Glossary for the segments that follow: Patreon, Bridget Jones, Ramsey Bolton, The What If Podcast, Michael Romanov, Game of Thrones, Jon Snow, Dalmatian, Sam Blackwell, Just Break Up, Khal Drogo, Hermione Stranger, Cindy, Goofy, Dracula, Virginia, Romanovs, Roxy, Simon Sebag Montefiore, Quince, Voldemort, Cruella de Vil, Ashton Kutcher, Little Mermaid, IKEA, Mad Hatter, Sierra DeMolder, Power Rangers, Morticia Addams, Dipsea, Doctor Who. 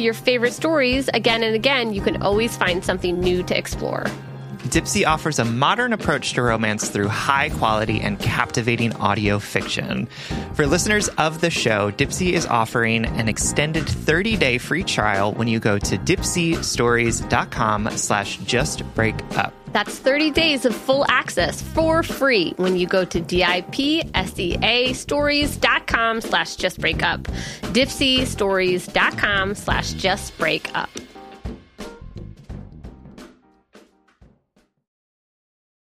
your favorite stories again and again, you can always find something new to explore. Dipsea offers a modern approach to romance through high-quality and captivating audio fiction. For listeners of the show, Dipsea is offering an extended 30-day free trial when you go to DipseaStories.com/justbreakup. That's 30 days of full access for free when you go to DipseaStories.com/justbreakup. DipseaStories.com/justbreakup.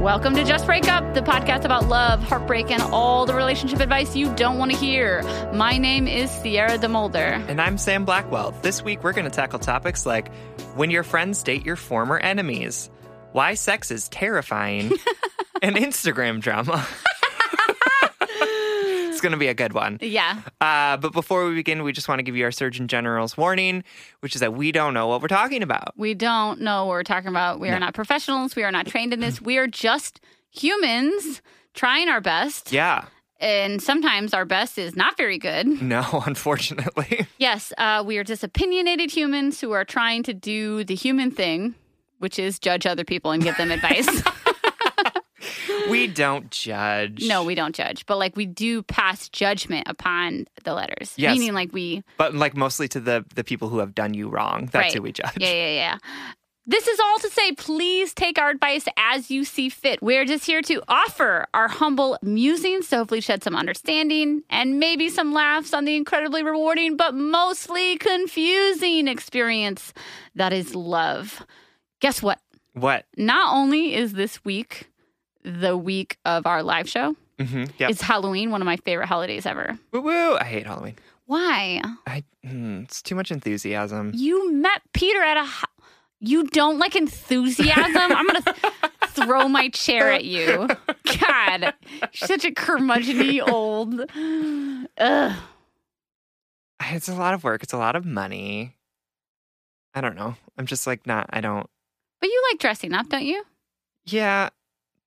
Welcome to Just Break Up, the podcast about love, heartbreak, and all the relationship advice you don't want to hear. My name is Sierra DeMolder. And I'm Sam Blackwell. This week, we're going to tackle topics like when your friends date your former enemies, why sex is terrifying, and Instagram drama. It's going to be a good one. Yeah. But before we begin, we just want to give you our Surgeon General's warning, which is that we don't know what we're talking about. We don't know what we're talking about. We are not professionals. We are not trained in this. We are just humans trying our best. Yeah. And sometimes our best is not very good. No, unfortunately. Yes. We are just opinionated humans who are trying to do the human thing, which is judge other people and give them advice. We don't judge. No, we don't judge. But, we do pass judgment upon the letters. Yes. Meaning, we... But, mostly to the people who have done you wrong. That's right. Who we judge. Yeah. This is all to say, please take our advice as you see fit. We're just here to offer our humble musings, so hopefully shed some understanding and maybe some laughs on the incredibly rewarding but mostly confusing experience that is love. Guess what? What? Not only is this week... the week of our live show. Mm-hmm, yep. It's Halloween, one of my favorite holidays ever. Woo-woo! I hate Halloween. Why? It's too much enthusiasm. You met Peter at you don't like enthusiasm? I'm going to throw my chair at you. God, you're such a curmudgeon-y old... Ugh. It's a lot of work. It's a lot of money. I don't know. I'm just But you like dressing up, don't you? Yeah.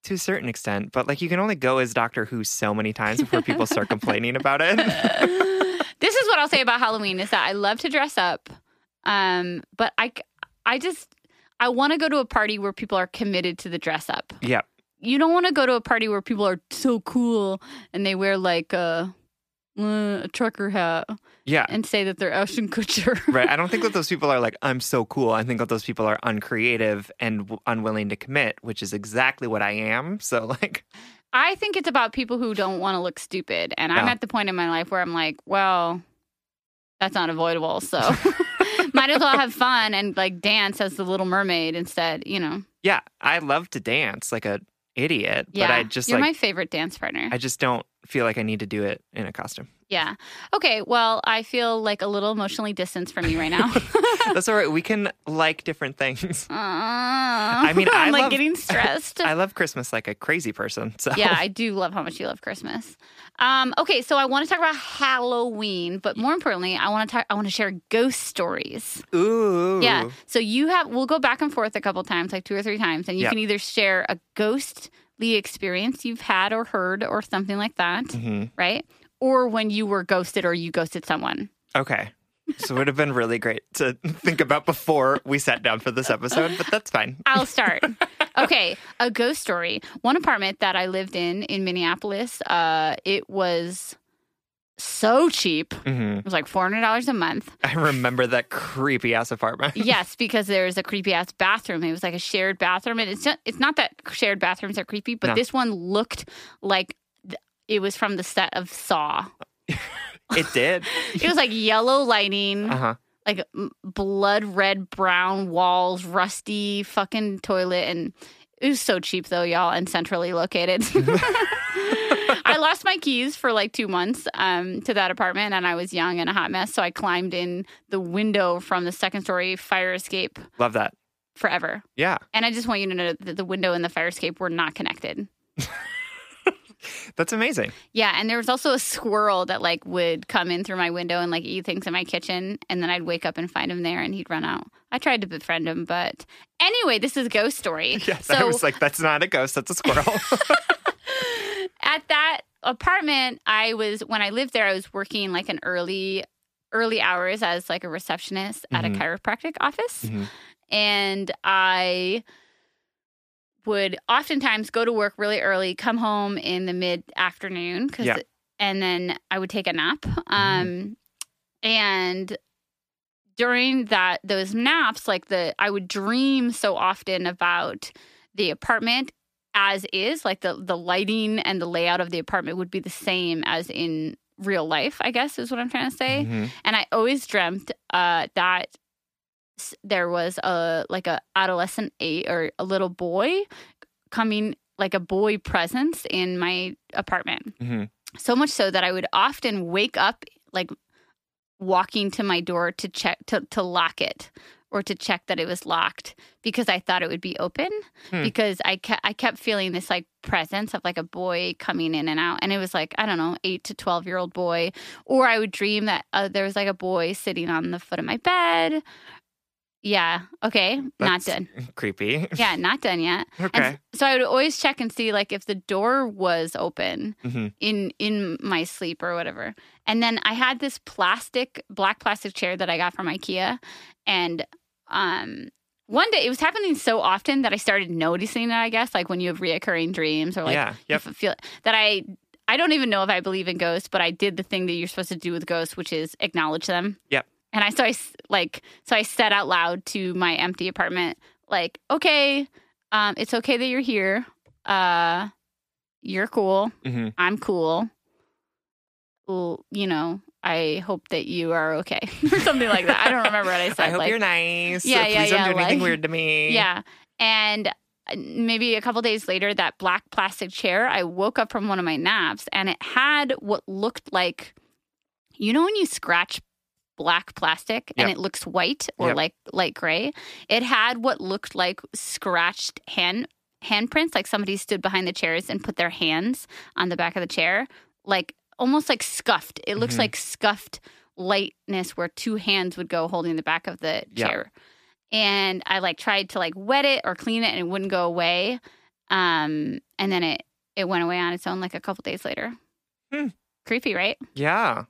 To a certain extent, but you can only go as Doctor Who so many times before people start complaining about it. This is what I'll say about Halloween is that I love to dress up, but I want to go to a party where people are committed to the dress up. Yeah. You don't want to go to a party where people are so cool and they wear a trucker hat. Yeah. And say that they're Ashton Kutcher. Right. I don't think that those people are I'm so cool. I think that those people are uncreative and unwilling to commit, which is exactly what I am. So I think it's about people who don't want to look stupid. And I'm at the point in my life where I'm well, that's not avoidable. So might as well have fun and dance as the Little Mermaid instead, Yeah. I love to dance like an idiot. Yeah. But I just... You're my favorite dance partner. I just don't feel like I need to do it in a costume. Yeah. Okay. Well, I feel like a little emotionally distanced from you right now. That's all right. We can like different things. I mean, I'm like getting stressed. I love Christmas like a crazy person. So. Yeah, I do love how much you love Christmas. Okay, so I want to talk about Halloween, but more importantly, I want to share ghost stories. Ooh. Yeah. So we'll go back and forth a couple times, like 2 or 3 times, and you can either share a ghostly experience you've had or heard or something like that, right? Or when you were ghosted or you ghosted someone. Okay. So it would have been really great to think about before we sat down for this episode, but that's fine. I'll start. Okay. A ghost story. One apartment that I lived in Minneapolis, it was so cheap. Mm-hmm. It was like $400 a month. I remember that creepy-ass apartment. Yes, because there was a creepy-ass bathroom. It was like a shared bathroom. And it's not that shared bathrooms are creepy, but this one looked like it was from the set of Saw. It did. It was like yellow lighting, like blood red, brown walls, rusty fucking toilet. And it was so cheap though, y'all, and centrally located. I lost my keys for like 2 months to that apartment, and I was young and a hot mess. So I climbed in the window from the 2nd story fire escape. Love that. Forever. Yeah. And I just want you to know that the window and the fire escape were not connected. That's amazing. Yeah, and there was also a squirrel that like would come in through my window and like eat things in my kitchen, and then I'd wake up and find him there, and he'd run out. I tried to befriend him, but anyway, this is a ghost story. Yes, so I was like, that's not a ghost, that's a squirrel. At that apartment, when I lived there, I was working like an early hours as like a receptionist at a chiropractic office, and I would oftentimes go to work really early, come home in the mid-afternoon, and then I would take a nap. And during those naps, like I would dream so often about the apartment as is, like the lighting and the layout of the apartment would be the same as in real life, I guess is what I'm trying to say. And I always dreamt that there was a adolescent or a little boy coming, like a boy presence in my apartment. So much so that I would often wake up like walking to my door to check to lock it or to check that it was locked because I thought it would be open because I kept feeling this like presence of like a boy coming in and out. And it was like, I don't know, 8 to 12-year-old boy. Or I would dream that there was like a boy sitting on the foot of my bed. Yeah. Okay. That's not done. Creepy. Yeah. Not done yet. Okay. And so I would always check and see like if the door was open in my sleep or whatever. And then I had this black plastic chair that I got from IKEA. And one day it was happening so often that I started noticing that, I guess, like when you have reoccurring dreams or like you feel that I don't even know if I believe in ghosts, but I did the thing that you're supposed to do with ghosts, which is acknowledge them. Yep. And I said out loud to my empty apartment, like, okay, it's okay that you're here. You're cool. I'm cool. Well, you know, I hope that you are okay or something like that. I don't remember what I said. I hope you're nice. Yeah, yeah, please don't do anything weird to me. Yeah. And maybe a couple days later, that black plastic chair, I woke up from one of my naps and it had what looked like, you know, when you scratch black plastic and it looks white or like light gray. It had what looked like scratched handprints, like somebody stood behind the chairs and put their hands on the back of the chair, like almost like scuffed. It looks like scuffed lightness where two hands would go holding the back of the chair. And I like tried to like wet it or clean it and it wouldn't go away. And then it went away on its own like a couple days later. Creepy, right? Yeah.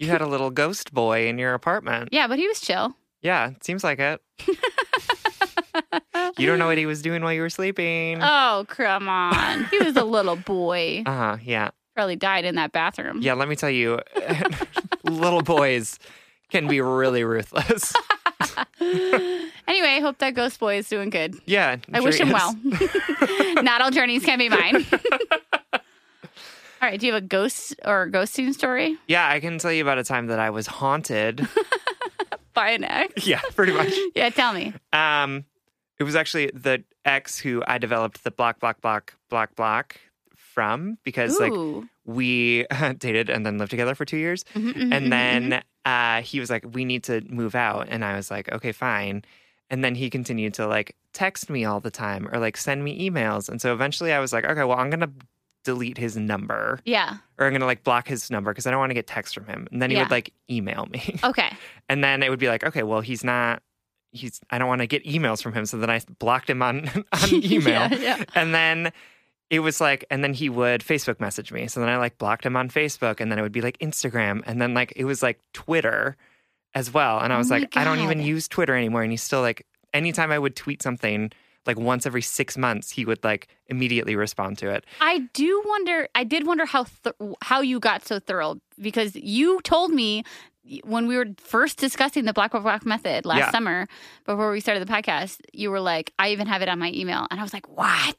You had a little ghost boy in your apartment. Yeah, but he was chill. Yeah, it seems like it. You don't know what he was doing while you were sleeping. Oh, come on. He was a little boy. Yeah. Probably died in that bathroom. Yeah, let me tell you, little boys can be really ruthless. Anyway, I hope that ghost boy is doing good. Yeah. I wish him well. Not all journeys can be mine. All right, do you have a ghost or a ghosting story? Yeah, I can tell you about a time that I was haunted. By an ex? Yeah, pretty much. Yeah, tell me. It was actually the ex who I developed the block from because, like, we dated and then lived together for 2 years. Mm-hmm, and then he was like, we need to move out. And I was like, okay, fine. And then he continued to like text me all the time or like send me emails. And so eventually I was like, okay, well, I'm going to delete his number. Yeah. Or I'm going to like block his number because I don't want to get texts from him. And then he would like email me. Okay. And then it would be like, okay, well, he's I don't want to get emails from him. So then I blocked him on email. Yeah. And then it was like, and then he would Facebook message me. So then I like blocked him on Facebook, and then it would be like Instagram. And then like, it was like Twitter as well. And I was like, God. I don't even use Twitter anymore. And he's still like, anytime I would tweet something, like once every 6 months, he would like immediately respond to it. I did wonder how you got so thorough, because you told me when we were first discussing the Blackwell method last summer, before we started the podcast, you were like, I even have it on my email. And I was like, what?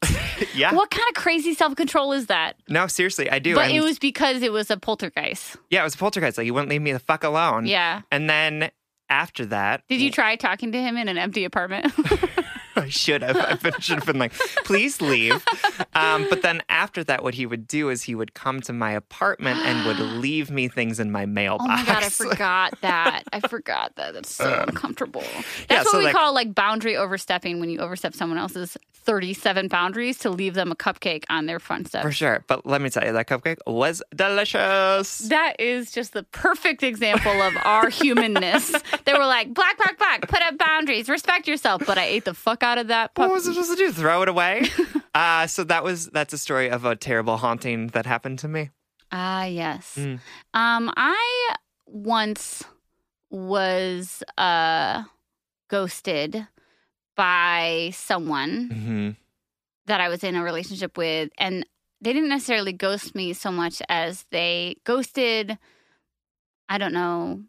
Yeah. What kind of crazy self-control is that? No, seriously, I do. But it was because it was a poltergeist. Yeah, it was a poltergeist. Like, you wouldn't leave me the fuck alone. Yeah. And then after that... Did you try talking to him in an empty apartment? I should have. I should have been like, please leave. But then after that, what he would do is he would come to my apartment and would leave me things in my mailbox. Oh my God, I forgot that. That's so uncomfortable. That's what we call like boundary overstepping, when you overstep someone else's 37 boundaries to leave them a cupcake on their front step. For sure. But let me tell you, that cupcake was delicious. That is just the perfect example of our humanness. They were like, black, put up boundaries, respect yourself. But I ate the fuck out of that puppy. What was I supposed to do? Throw it away? So that's a story of a terrible haunting that happened to me. Ah, yes. Mm. I once was ghosted by someone that I was in a relationship with, and they didn't necessarily ghost me so much as they ghosted, I don't know,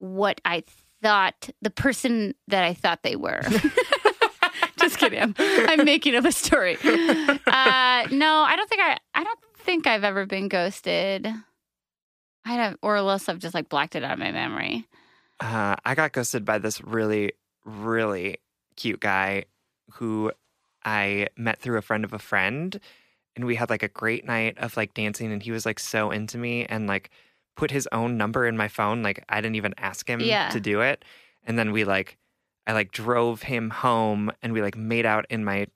what I thought, the person that I thought they were. Just kidding. I'm making up a story. No, I don't think I've ever been ghosted. Or unless I've just like blacked it out of my memory. I got ghosted by this really, really cute guy who I met through a friend of a friend. And we had like a great night of like dancing, and he was like so into me and like put his own number in my phone. Like, I didn't even ask him to do it. And then I drove him home, and we like made out in my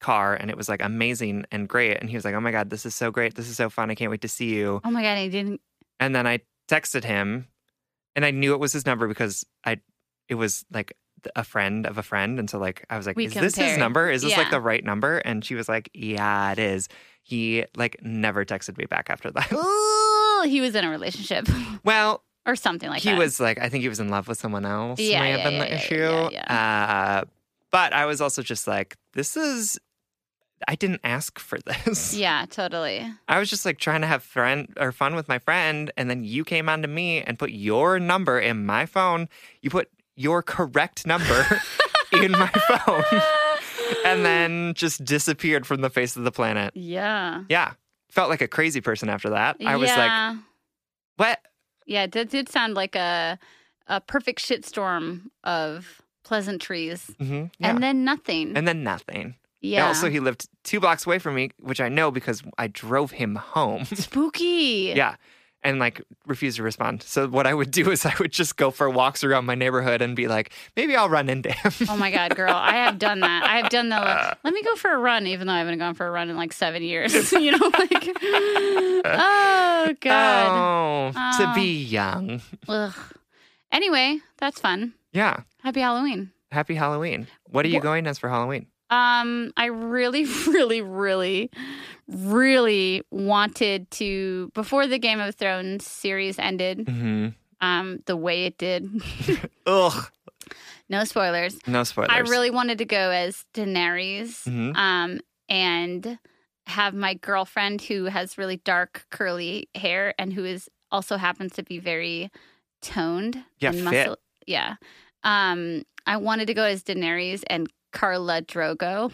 car, and it was like amazing and great. And he was like, oh my God, this is so great. This is so fun. I can't wait to see you. Oh my God, I didn't. And then I texted him, and I knew it was his number because it was like a friend of a friend. And so like, I was like, is this his number? Is this like the right number? And she was like, yeah, it is. He like never texted me back after that. Ooh, he was in a relationship. Well, or something like that. He was like, I think he was in love with someone else. Yeah, might have been the issue. Yeah. But I was also just like, I didn't ask for this. Yeah, totally. I was just like trying to have fun with my friend, and then you came onto me and put your number in my phone. You put your correct number in my phone, and then just disappeared from the face of the planet. Yeah. Yeah. Felt like a crazy person after that. I was like, what? Yeah, it did sound like a perfect shitstorm of pleasantries. Mm-hmm. Yeah. And then nothing. Yeah. And also, he lived 2 blocks away from me, which I know because I drove him home. Spooky. Yeah. And like refused to respond. So what I would do is I would just go for walks around my neighborhood and be like, maybe I'll run into him. Oh my God, girl. I have done that. I have done the, let me go for a run, even though I haven't gone for a run in like 7 years. You know, like, oh God. Oh, to be young. Ugh. Anyway, that's fun. Yeah. Happy Halloween. Happy Halloween. What are you going as for Halloween? I really, really, really, really wanted to, before the Game of Thrones series ended, the way it did. Ugh. No spoilers. I really wanted to go as Daenerys, and have my girlfriend, who has really dark curly hair and who is also happens to be very toned. Yeah, and muscle. Yeah. I wanted to go as Daenerys and Khal Drogo.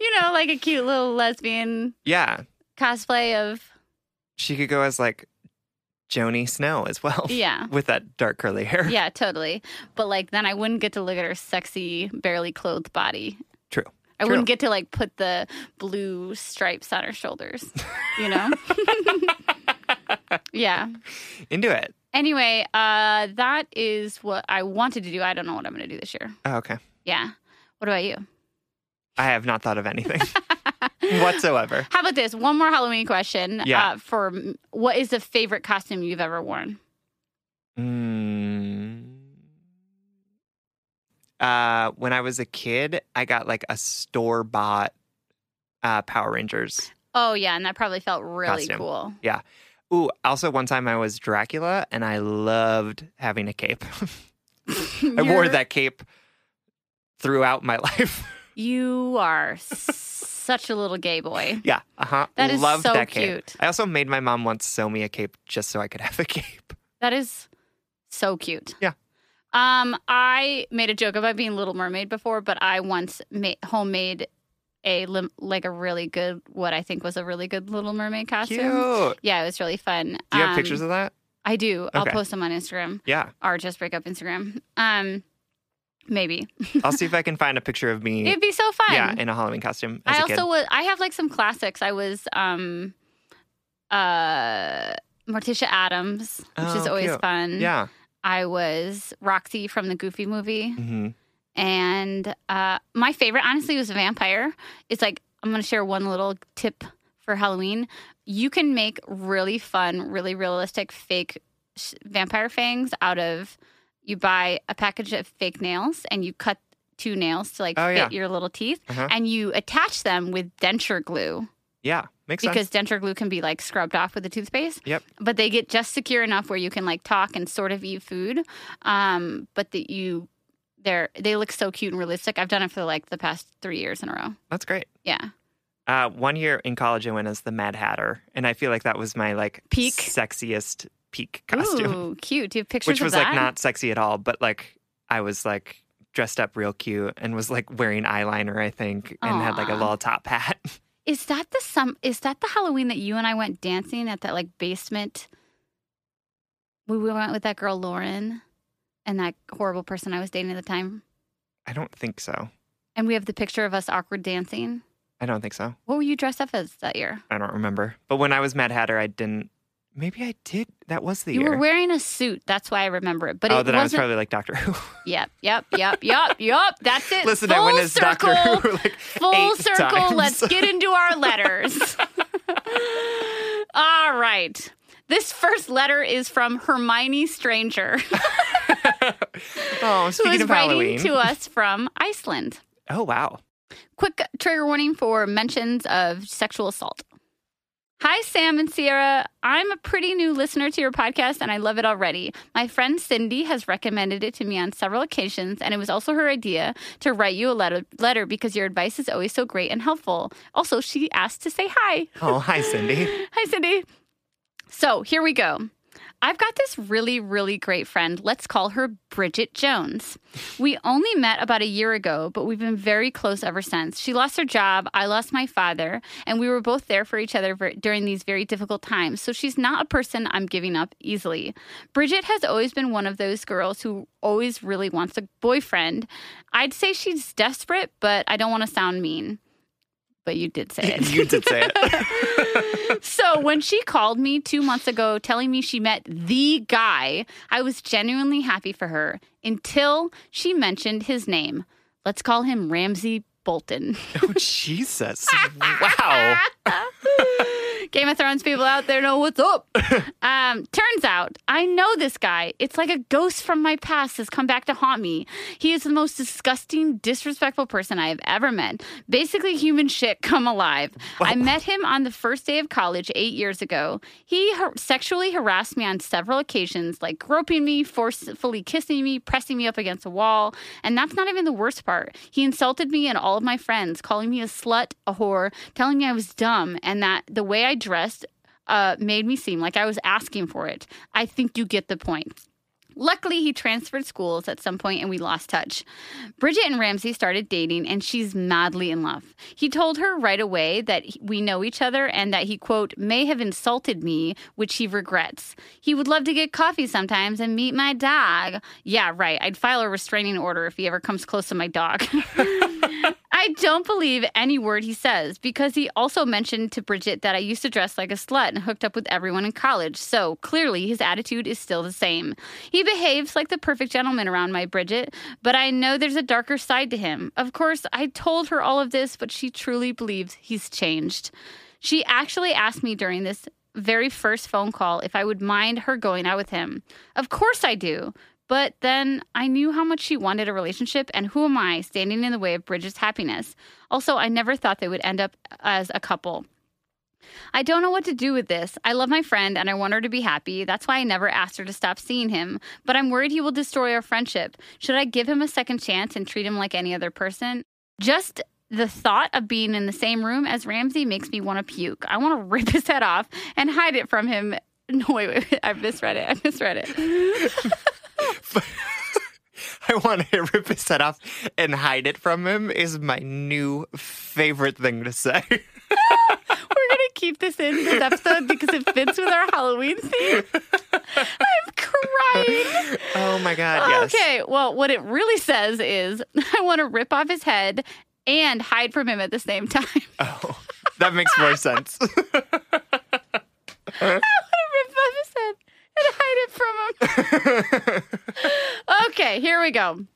You know, like a cute little lesbian cosplay of... She could go as, like, Joni Snow as well. Yeah. With that dark curly hair. Yeah, totally. But, like, then I wouldn't get to look at her sexy, barely clothed body. True. I wouldn't get to, like, put the blue stripes on her shoulders, you know? Yeah. Into it. Anyway, that is what I wanted to do. I don't know what I'm going to do this year. Oh, okay. Yeah. What about you? I have not thought of anything whatsoever. How about this? One more Halloween question. Yeah. For what is the favorite costume you've ever worn? When I was a kid, I got like a store-bought Power Rangers. Oh, yeah. And that probably felt really cool. Yeah. Ooh, also one time I was Dracula and I loved having a cape. I wore that cape throughout my life. You are such a little gay boy. Yeah. Uh-huh. That is loved so that cape. Cute. I also made my mom once sew me a cape just so I could have a cape. That is so cute. Yeah. I made a joke about being Little Mermaid before, but I once homemade a really good, what I think was a really good Little Mermaid costume. Cute. Yeah, it was really fun. Do you have pictures of that? I do. Okay. I'll post them on Instagram. Yeah. Or Just Break Up Instagram. Maybe. I'll see if I can find a picture of me. It'd be so fun. Yeah, in a Halloween costume as a kid. I have like some classics. I was Morticia Addams, which is always fun. Yeah. I was Roxy from the Goofy movie. Mm-hmm. And my favorite, honestly, was a vampire. It's like, I'm going to share one little tip for Halloween. You can make really fun, really realistic fake vampire fangs out of, you buy a package of fake nails and you cut two nails to like fit your little teeth. Uh-huh. And you attach them with denture glue. Yeah, makes sense. Because denture glue can be, like, scrubbed off with a toothpaste. Yep. But they get just secure enough where you can, like, talk and sort of eat food. But that they look so cute and realistic. I've done it for, like, the past 3 years in a row. That's great. Yeah. One year in college, I went as the Mad Hatter. And I feel like that was my, like, peak sexiest peak costume. Ooh, cute. Do you have pictures of that? Which was, like, not sexy at all. But, like, I was, like, dressed up real cute and was, like, wearing eyeliner, I think. And had, like, a little top hat. Is that the Halloween that you and I went dancing at that, like, basement? We went with that girl Lauren and that horrible person I was dating at the time. I don't think so. And we have the picture of us awkward dancing. I don't think so. What were you dressed up as that year? I don't remember. But when I was Mad Hatter, I didn't. Maybe I did. That was the year. You were wearing a suit. That's why I remember it. But then I was probably like Doctor Who. Yep. That's it. Listen, I went as Doctor Who like full circle. Times. Let's get into our letters. All right. This first letter is from Hermione Stranger. Speaking of Halloween. Who is writing to us from Iceland. Oh, wow. Quick trigger warning for mentions of sexual assault. Hi, Sam and Sierra. I'm a pretty new listener to your podcast, and I love it already. My friend Cindy has recommended it to me on several occasions, and it was also her idea to write you a letter because your advice is always so great and helpful. Also, she asked to say hi. Oh, hi, Cindy. Hi, Cindy. So here we go. I've got this really, really great friend. Let's call her Bridget Jones. We only met about a year ago, but we've been very close ever since. She lost her job, I lost my father, and we were both there for each other during these very difficult times. So she's not a person I'm giving up easily. Bridget has always been one of those girls who always really wants a boyfriend. I'd say she's desperate, but I don't want to sound mean. But you did say it. You did say it. So when she called me 2 months ago telling me she met the guy, I was genuinely happy for her until she mentioned his name. Let's call him Ramsey Bolton. Oh, Jesus. Wow. Game of Thrones people out there know what's up. Turns out, I know this guy. It's like a ghost from my past has come back to haunt me. He is the most disgusting, disrespectful person I have ever met. Basically, human shit come alive. Wow. I met him on the first day of college 8 years ago. He sexually harassed me on several occasions, like groping me, forcefully kissing me, pressing me up against a wall. And that's not even the worst part. He insulted me and all of my friends, calling me a slut, a whore, telling me I was dumb, and that the way I dressed made me seem like I was asking for it. I think you get the point. Luckily, he transferred schools at some point and we lost touch. Bridget and Ramsey started dating and she's madly in love. He told her right away that we know each other and that he, quote, may have insulted me, which he regrets. He would love to get coffee sometimes and meet my dog. Yeah, right. I'd file a restraining order if he ever comes close to my dog. I I don't believe any word he says, because he also mentioned to Bridget that I used to dress like a slut and hooked up with everyone in college. So clearly his attitude is still the same. He behaves like the perfect gentleman around my Bridget, but I know there's a darker side to him. Of course, I told her all of this, but she truly believes he's changed. She actually asked me during this very first phone call if I would mind her going out with him. Of course I do. But then I knew how much she wanted a relationship, and who am I standing in the way of Bridget's happiness? Also, I never thought they would end up as a couple. I don't know what to do with this. I love my friend, and I want her to be happy. That's why I never asked her to stop seeing him. But I'm worried he will destroy our friendship. Should I give him a second chance and treat him like any other person? Just the thought of being in the same room as Ramsey makes me want to puke. I want to rip his head off and hide it from him. No, wait. I misread it. I want to rip his head off and hide it from him is my new favorite thing to say. We're going to keep this in this episode because it fits with our Halloween theme. I'm crying. Oh, my God, yes. Okay, well, what it really says is I want to rip off his head and hide from him at the same time. Oh, that makes more sense. I want to rip off his head and hide it from him. Okay, here we go.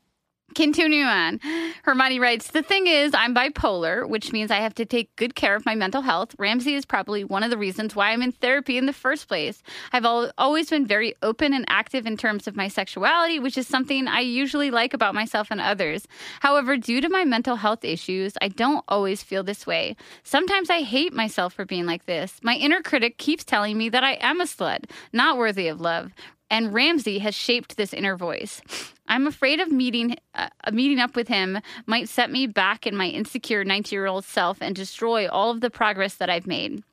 Continue on. Hermione writes, the thing is, I'm bipolar, which means I have to take good care of my mental health. Ramsey is probably one of the reasons why I'm in therapy in the first place. I've always been very open and active in terms of my sexuality, which is something I usually like about myself and others. However, due to my mental health issues, I don't always feel this way. Sometimes I hate myself for being like this. My inner critic keeps telling me that I am a slut, not worthy of love. And Ramsey has shaped this inner voice. I'm afraid of meeting up with him might set me back in my insecure 19-year-old self and destroy all of the progress that I've made.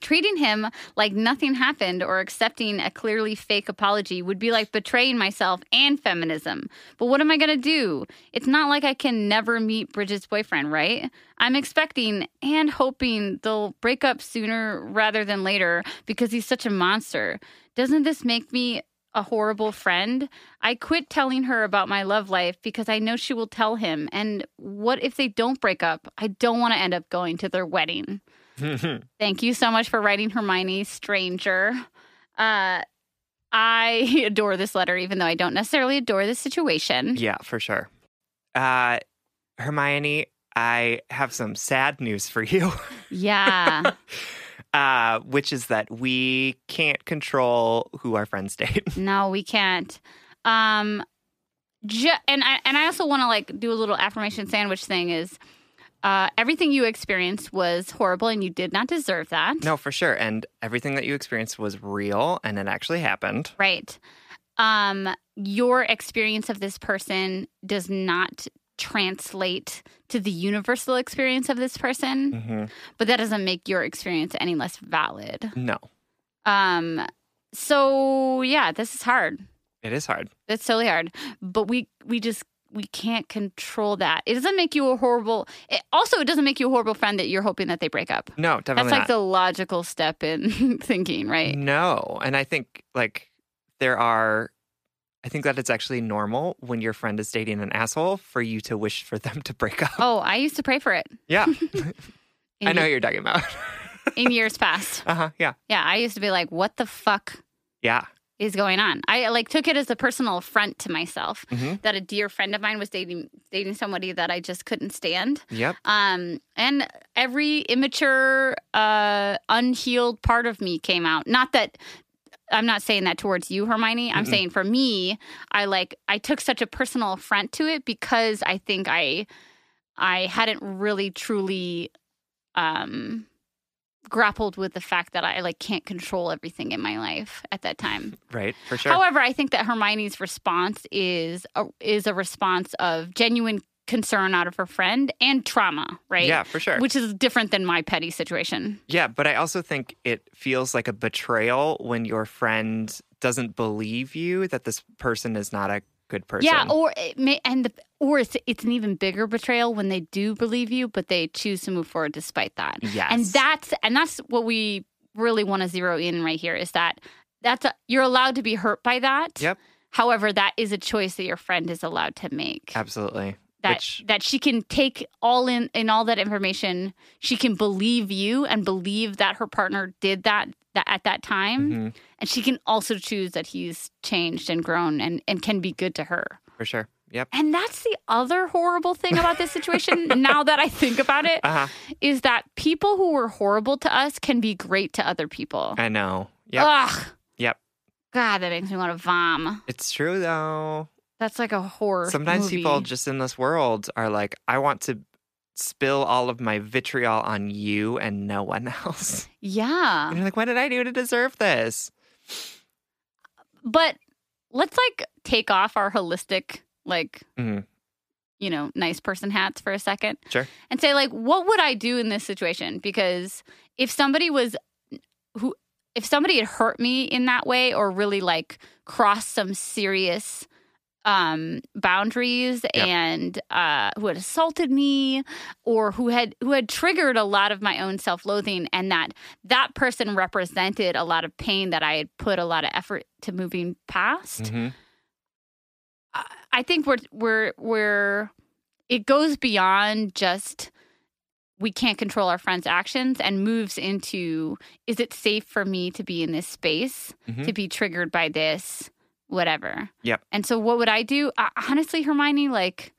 Treating him like nothing happened or accepting a clearly fake apology would be like betraying myself and feminism. But what am I going to do? It's not like I can never meet Bridget's boyfriend, right? I'm expecting and hoping they'll break up sooner rather than later because he's such a monster. Doesn't this make me a horrible friend? I quit telling her about my love life because I know she will tell him. And what if they don't break up? I don't want to end up going to their wedding. Thank you so much for writing, Hermione Stranger. I adore this letter, even though I don't necessarily adore this situation. Yeah, for sure. Hermione, I have some sad news for you. Yeah. Which is that we can't control who our friends date. No, we can't. And I also want to like do a little affirmation sandwich thing is... everything you experienced was horrible, and you did not deserve that. No, for sure. And everything that you experienced was real, and it actually happened. Right. Your experience of this person does not translate to the universal experience of this person, but that doesn't make your experience any less valid. No. So, yeah, this is hard. It is hard. It's totally hard. But we can't control that. It doesn't make you a horrible... It doesn't make you a horrible friend that you're hoping that they break up. No, definitely not. That's like the logical step in thinking, right? No. And I think, like, I think that it's actually normal when your friend is dating an asshole for you to wish for them to break up. Oh, I used to pray for it. Yeah. I know what you're talking about. In years past. Uh-huh, yeah. Yeah, I used to be like, what the fuck? Yeah. Is going on. I like took it as a personal affront to myself that a dear friend of mine was dating somebody that I just couldn't stand. Yep. And every immature, unhealed part of me came out. Not that I'm not saying that towards you, Hermione. I'm saying for me, I took such a personal affront to it because I think I hadn't really truly grappled with the fact that I can't control everything in my life at that time. Right, for sure. However, I think that Hermione's response is a response of genuine concern out of her friend and trauma, right? Yeah, for sure. Which is different than my petty situation. Yeah, but I also think it feels like a betrayal when your friend doesn't believe you that this person is not a good person. Yeah, or it's an even bigger betrayal when they do believe you, but they choose to move forward despite that. Yes, and that's what we really want to zero in right here is that you're allowed to be hurt by that. Yep. However, that is a choice that your friend is allowed to make. Absolutely. That she can take all in all that information, she can believe you and believe that her partner did that at that time. Mm-hmm. And she can also choose that he's changed and grown and can be good to her. For sure. Yep. And that's the other horrible thing about this situation, now that I think about it, is that people who were horrible to us can be great to other people. I know. Yep. Ugh. Yep. God, that makes me want to vom. It's true, though. That's like a horror Sometimes movie. People just in this world are like, I want to spill all of my vitriol on you and no one else. Yeah. And you're like, what did I do to deserve this? But let's like take off our holistic, like, you know, nice person hats for a second. Sure. And say like, what would I do in this situation? Because if somebody had hurt me in that way or really like crossed some serious boundaries and who had assaulted me or who had triggered a lot of my own self-loathing, and that person represented a lot of pain that I had put a lot of effort to moving past. Mm-hmm. I think we're it goes beyond just we can't control our friends' actions and moves into, is it safe for me to be in this space, to be triggered by this? Whatever. Yep. And so what would I do? Honestly, Hermione, like,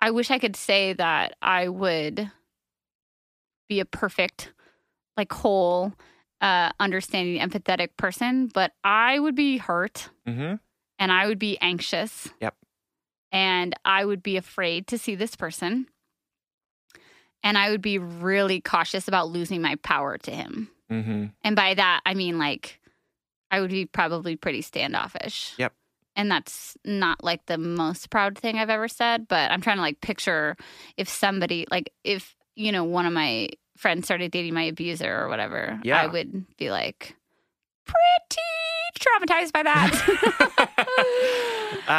I wish I could say that I would be a perfect, like, whole, understanding, empathetic person, but I would be hurt and I would be anxious. Yep. And I would be afraid to see this person. And I would be really cautious about losing my power to him. Mm-hmm. And by that, I mean, like, I would be probably pretty standoffish. Yep. And that's not like the most proud thing I've ever said, but I'm trying to like picture if somebody, like if, you know, one of my friends started dating my abuser or whatever, I would be like pretty traumatized by that.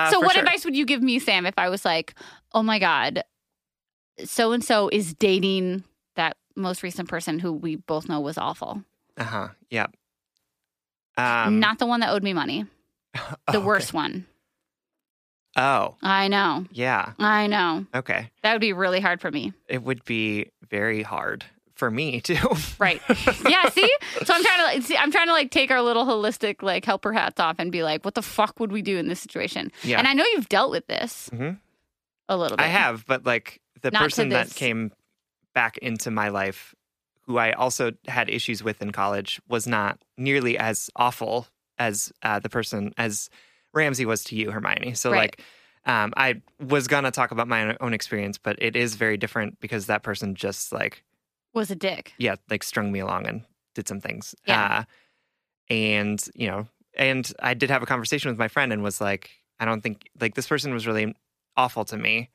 So what advice would you give me, Sam, if I was like, oh my God, so-and-so is dating that most recent person who we both know was awful? Yeah. Not the one that owed me money. The worst one. Oh. I know. Yeah. I know. Okay. That would be really hard for me. It would be very hard for me too. Right. Yeah, see? So I'm trying to like take our little holistic like helper hats off and be like, what the fuck would we do in this situation? Yeah. And I know you've dealt with this a little bit. I have, but like the person that came back into my life, who I also had issues with in college, was not nearly as awful as the person, as Ramsey was to you, Hermione. So I was going to talk about my own experience, but it is very different because that person just like was a dick. Yeah. Like strung me along and did some things. Yeah. And, you know, and I did have a conversation with my friend and was like, I don't think like this person was really awful to me.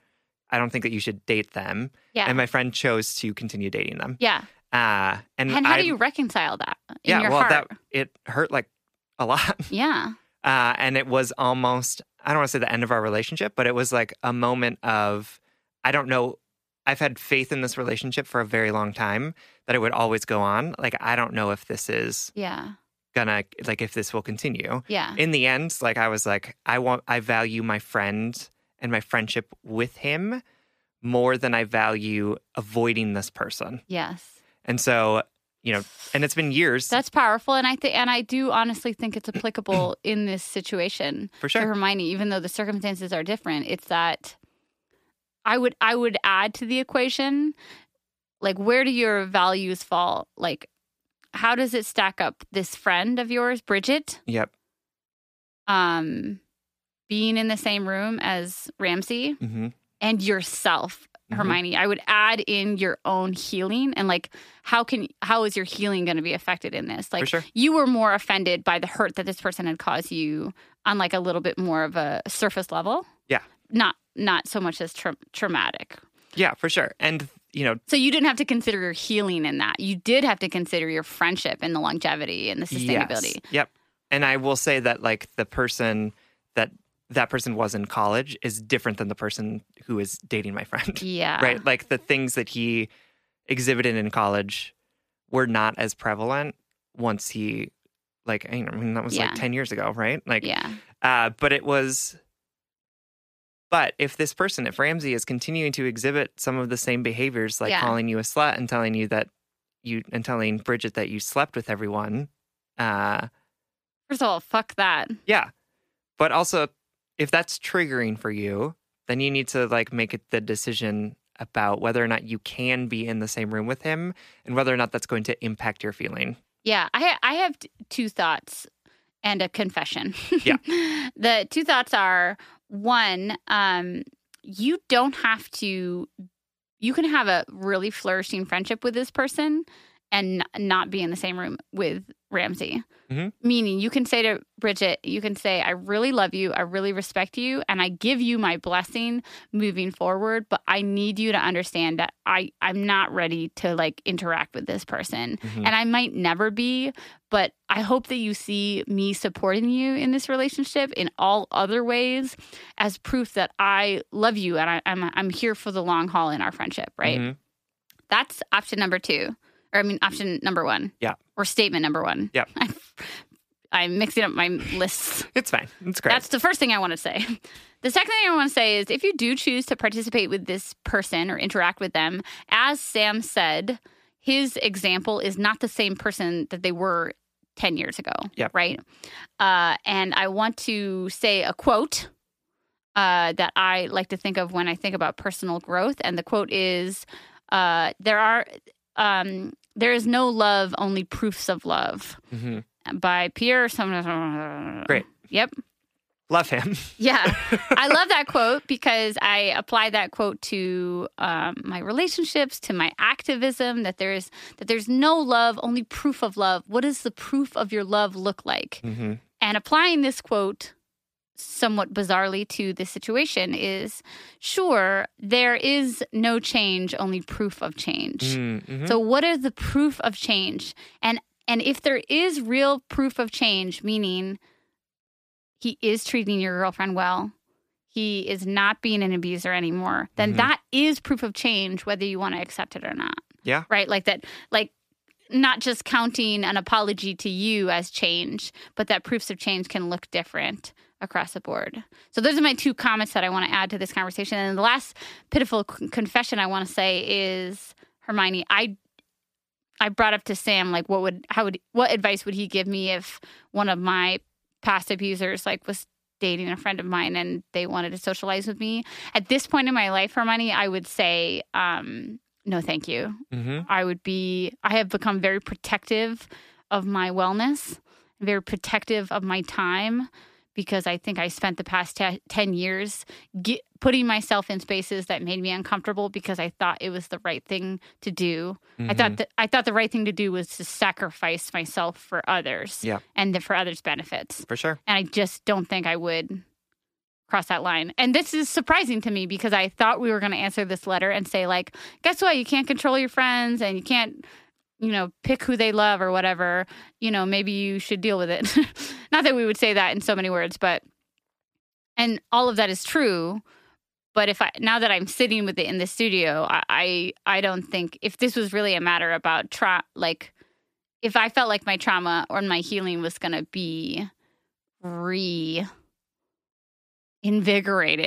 I don't think that you should date them. Yeah. And my friend chose to continue dating them. Yeah. And how do you reconcile that in your heart? It hurt like a lot. Yeah. And it was almost, I don't want to say the end of our relationship, but it was like a moment of, I don't know, I've had faith in this relationship for a very long time that it would always go on. Like, I don't know if this is gonna, like if this will continue. Yeah. In the end, like I was like, I value my friend and my friendship with him more than I value avoiding this person. Yes. And so, you know, and it's been years. That's powerful. And I do honestly think it's applicable in this situation. For sure. To Hermione, even though the circumstances are different, it's that I would add to the equation, like, where do your values fall? Like, how does it stack up? This friend of yours, Bridget? Yep. Being in the same room as Ramsey and yourself. Hermione, I would add in your own healing and like how is your healing going to be affected in this? Like you were more offended by the hurt that this person had caused you on like a little bit more of a surface level. Yeah. Not so much as traumatic. Yeah, for sure. And you know, so you didn't have to consider your healing in that. You did have to consider your friendship and the longevity and the sustainability. Yes. Yep. And I will say that like the person that person was in college is different than the person who is dating my friend. Yeah. Right? Like the things that he exhibited in college were not as prevalent once he, like, I mean, that was like 10 years ago, right? Like, but it was, But if this person, if Ramsey is continuing to exhibit some of the same behaviors, like calling you a slut and telling you that you, and telling Bridget that you slept with everyone. First of all, fuck that. Yeah. But also, if that's triggering for you, then you need to like make the decision about whether or not you can be in the same room with him and whether or not that's going to impact your feeling. Yeah. I have two thoughts and a confession. Yeah. The two thoughts are, one, you don't have to, you can have a really flourishing friendship with this person and not be in the same room with Ramsey. Mm-hmm. Meaning you can say to Bridget, you can say, I really love you. I really respect you. And I give you my blessing moving forward. But I need you to understand that I'm not ready to like interact with this person. Mm-hmm. And I might never be. But I hope that you see me supporting you in this relationship in all other ways as proof that I love you. And I'm here for the long haul in our friendship. Right. Mm-hmm. That's option number two. Or, I mean, option number one. Yeah. Or statement number one. Yeah. I'm mixing up my lists. It's fine. It's great. That's the first thing I want to say. The second thing I want to say is if you do choose to participate with this person or interact with them, as Sam said, his example is not the same person that they were 10 years ago. Yeah. Right? And I want to say a quote that I like to think of when I think about personal growth. And the quote is, there is no love, only proofs of love. Mm-hmm. By Pierre. Great. Yep. Love him. Yeah. I love that quote because I apply that quote to my relationships, to my activism, that there's no love, only proof of love. What does the proof of your love look like? Mm-hmm. And applying this quote somewhat bizarrely to this situation is, sure, there is no change, only proof of change. Mm-hmm. So what is the proof of change? And if there is real proof of change, meaning he is treating your girlfriend well, he is not being an abuser anymore, then mm-hmm. that is proof of change, whether you want to accept it or not. Yeah. Right? Like that, like not just counting an apology to you as change, but that proofs of change can look different across the board. So those are my two comments that I want to add to this conversation. And the last pitiful confession I want to say is, Hermione, I brought up to Sam, like, what advice would he give me if one of my past abusers like was dating a friend of mine and they wanted to socialize with me? At this point in my life, Hermione, I would say, no, thank you. Mm-hmm. I have become very protective of my wellness, very protective of my time, because I think I spent the past 10 years putting myself in spaces that made me uncomfortable because I thought it was the right thing to do. Mm-hmm. I thought the right thing to do was to sacrifice myself for others and for others' benefits. For sure. And I just don't think I would cross that line. And this is surprising to me because I thought we were going to answer this letter and say, like, guess what? You can't control your friends and you can't, pick who they love or whatever, maybe you should deal with it. Not that we would say that in so many words, but, and all of that is true. But now that I'm sitting with it in the studio, I don't think, if this was really a matter about if I felt like my trauma or my healing was going to be reinvigorated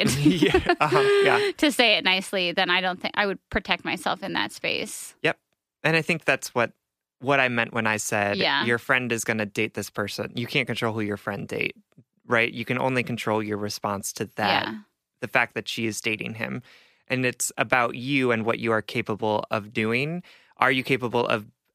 to say it nicely, then I don't think I would protect myself in that space. Yep. And I think that's what I meant when I said your friend is going to date this person. You can't control who your friend date, right? You can only control your response to that, the fact that she is dating him. And it's about you and what you are capable of doing. Are you capable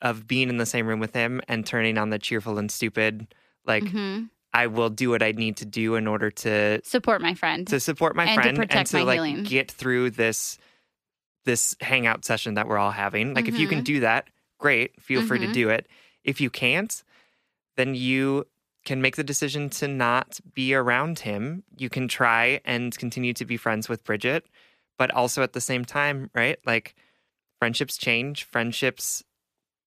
of being in the same room with him and turning on the cheerful and stupid, like, mm-hmm. I will do what I need to do in order to support my friend. To support my friend and to healing. Get through this hangout session that we're all having. Like, mm-hmm. if you can do that, great. Feel mm-hmm. free to do it. If you can't, then you can make the decision to not be around him. You can try and continue to be friends with Bridget, but also at the same time, right? Like, friendships change. Friendships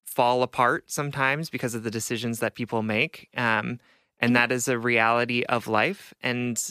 fall apart sometimes because of the decisions that people make. And that is a reality of life. And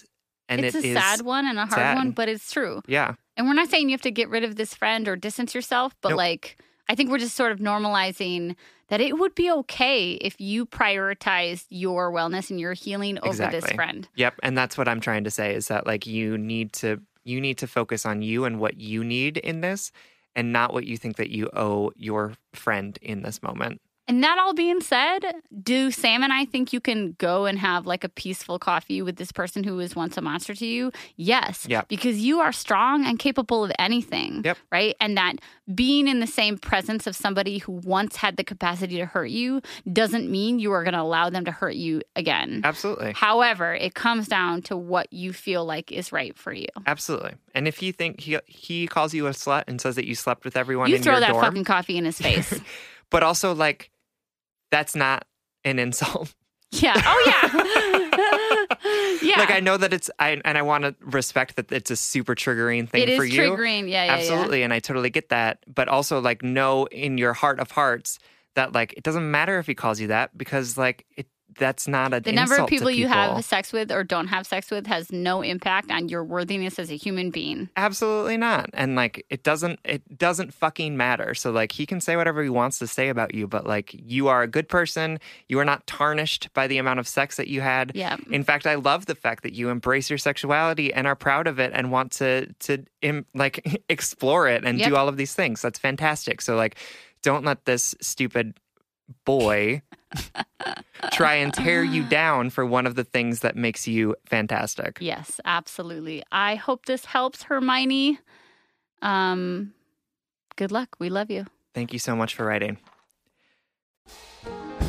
it's a sad one and a hard one, but it's true. Yeah. And we're not saying you have to get rid of this friend or distance yourself, but nope. Like, I think we're just sort of normalizing that it would be okay if you prioritized your wellness and your healing over this friend. Yep. And that's what I'm trying to say is that, like, you need to You need to focus on you and what you need in this and not what you think that you owe your friend in this moment. And that all being said, do Sam and I think you can go and have like a peaceful coffee with this person who was once a monster to you? Yes. Yep. Because you are strong and capable of anything, yep. right? And that being in the same presence of somebody who once had the capacity to hurt you doesn't mean you are going to allow them to hurt you again. Absolutely. However, it comes down to what you feel like is right for you. Absolutely. And if you think he calls you a slut and says that you slept with everyone in your dorm. You throw that fucking coffee in his face. But also like, that's not an insult. Yeah. Oh, yeah. Yeah. Like, I know that I want to respect that it's a super triggering thing for you. It is triggering. Yeah, absolutely. Yeah. And I totally get that. But also, like, know in your heart of hearts that, like, it doesn't matter if he calls you that because, like, that's not an insult to people. The number of people you have sex with or don't have sex with has no impact on your worthiness as a human being. Absolutely not. And like it doesn't fucking matter. So like he can say whatever he wants to say about you, but like you are a good person. You are not tarnished by the amount of sex that you had. Yeah. In fact, I love the fact that you embrace your sexuality and are proud of it and want to explore it and yep. do all of these things. That's fantastic. So like don't let this stupid boy try and tear you down for one of the things that makes you fantastic. Yes, absolutely. I hope this helps, Hermione. Good luck. We love you. Thank you so much for writing.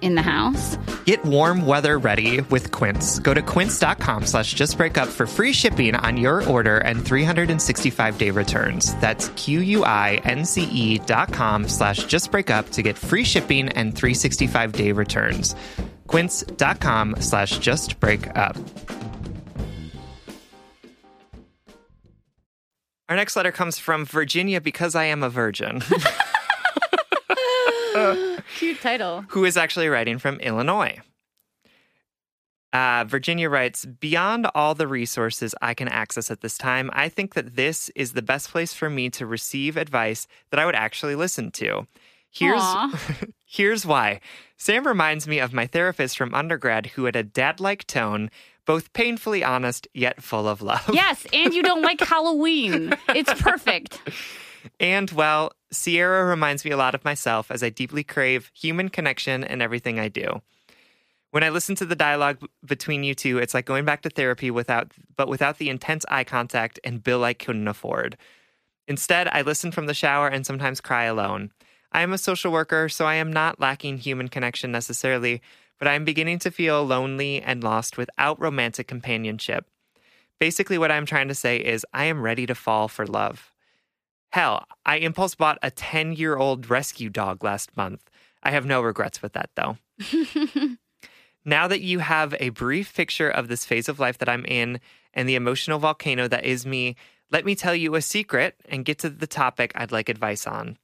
in the house. Get warm weather ready with Quince. Go to quince.com/justbreakup for free shipping on your order and 365-day returns. That's quince.com/justbreakup to get free shipping and 365-day returns. Quince.com/justbreakup. Our next letter comes from Virginia, because I am a virgin. Cute title. Who is actually writing from Illinois. Virginia writes, beyond all the resources I can access at this time, I think that this is the best place for me to receive advice that I would actually listen to. Here's why. Sam reminds me of my therapist from undergrad who had a dad-like tone, both painfully honest, yet full of love. Yes, and you don't like Halloween. It's perfect. And, well, Sierra reminds me a lot of myself as I deeply crave human connection in everything I do. When I listen to the dialogue between you two, it's like going back to therapy without the intense eye contact and bill I couldn't afford. Instead, I listen from the shower and sometimes cry alone. I am a social worker, so I am not lacking human connection necessarily, but I'm beginning to feel lonely and lost without romantic companionship. Basically, what I'm trying to say is I am ready to fall for love. Hell, I impulse bought a 10-year-old rescue dog last month. I have no regrets with that, though. Now that you have a brief picture of this phase of life that I'm in and the emotional volcano that is me, let me tell you a secret and get to the topic I'd like advice on.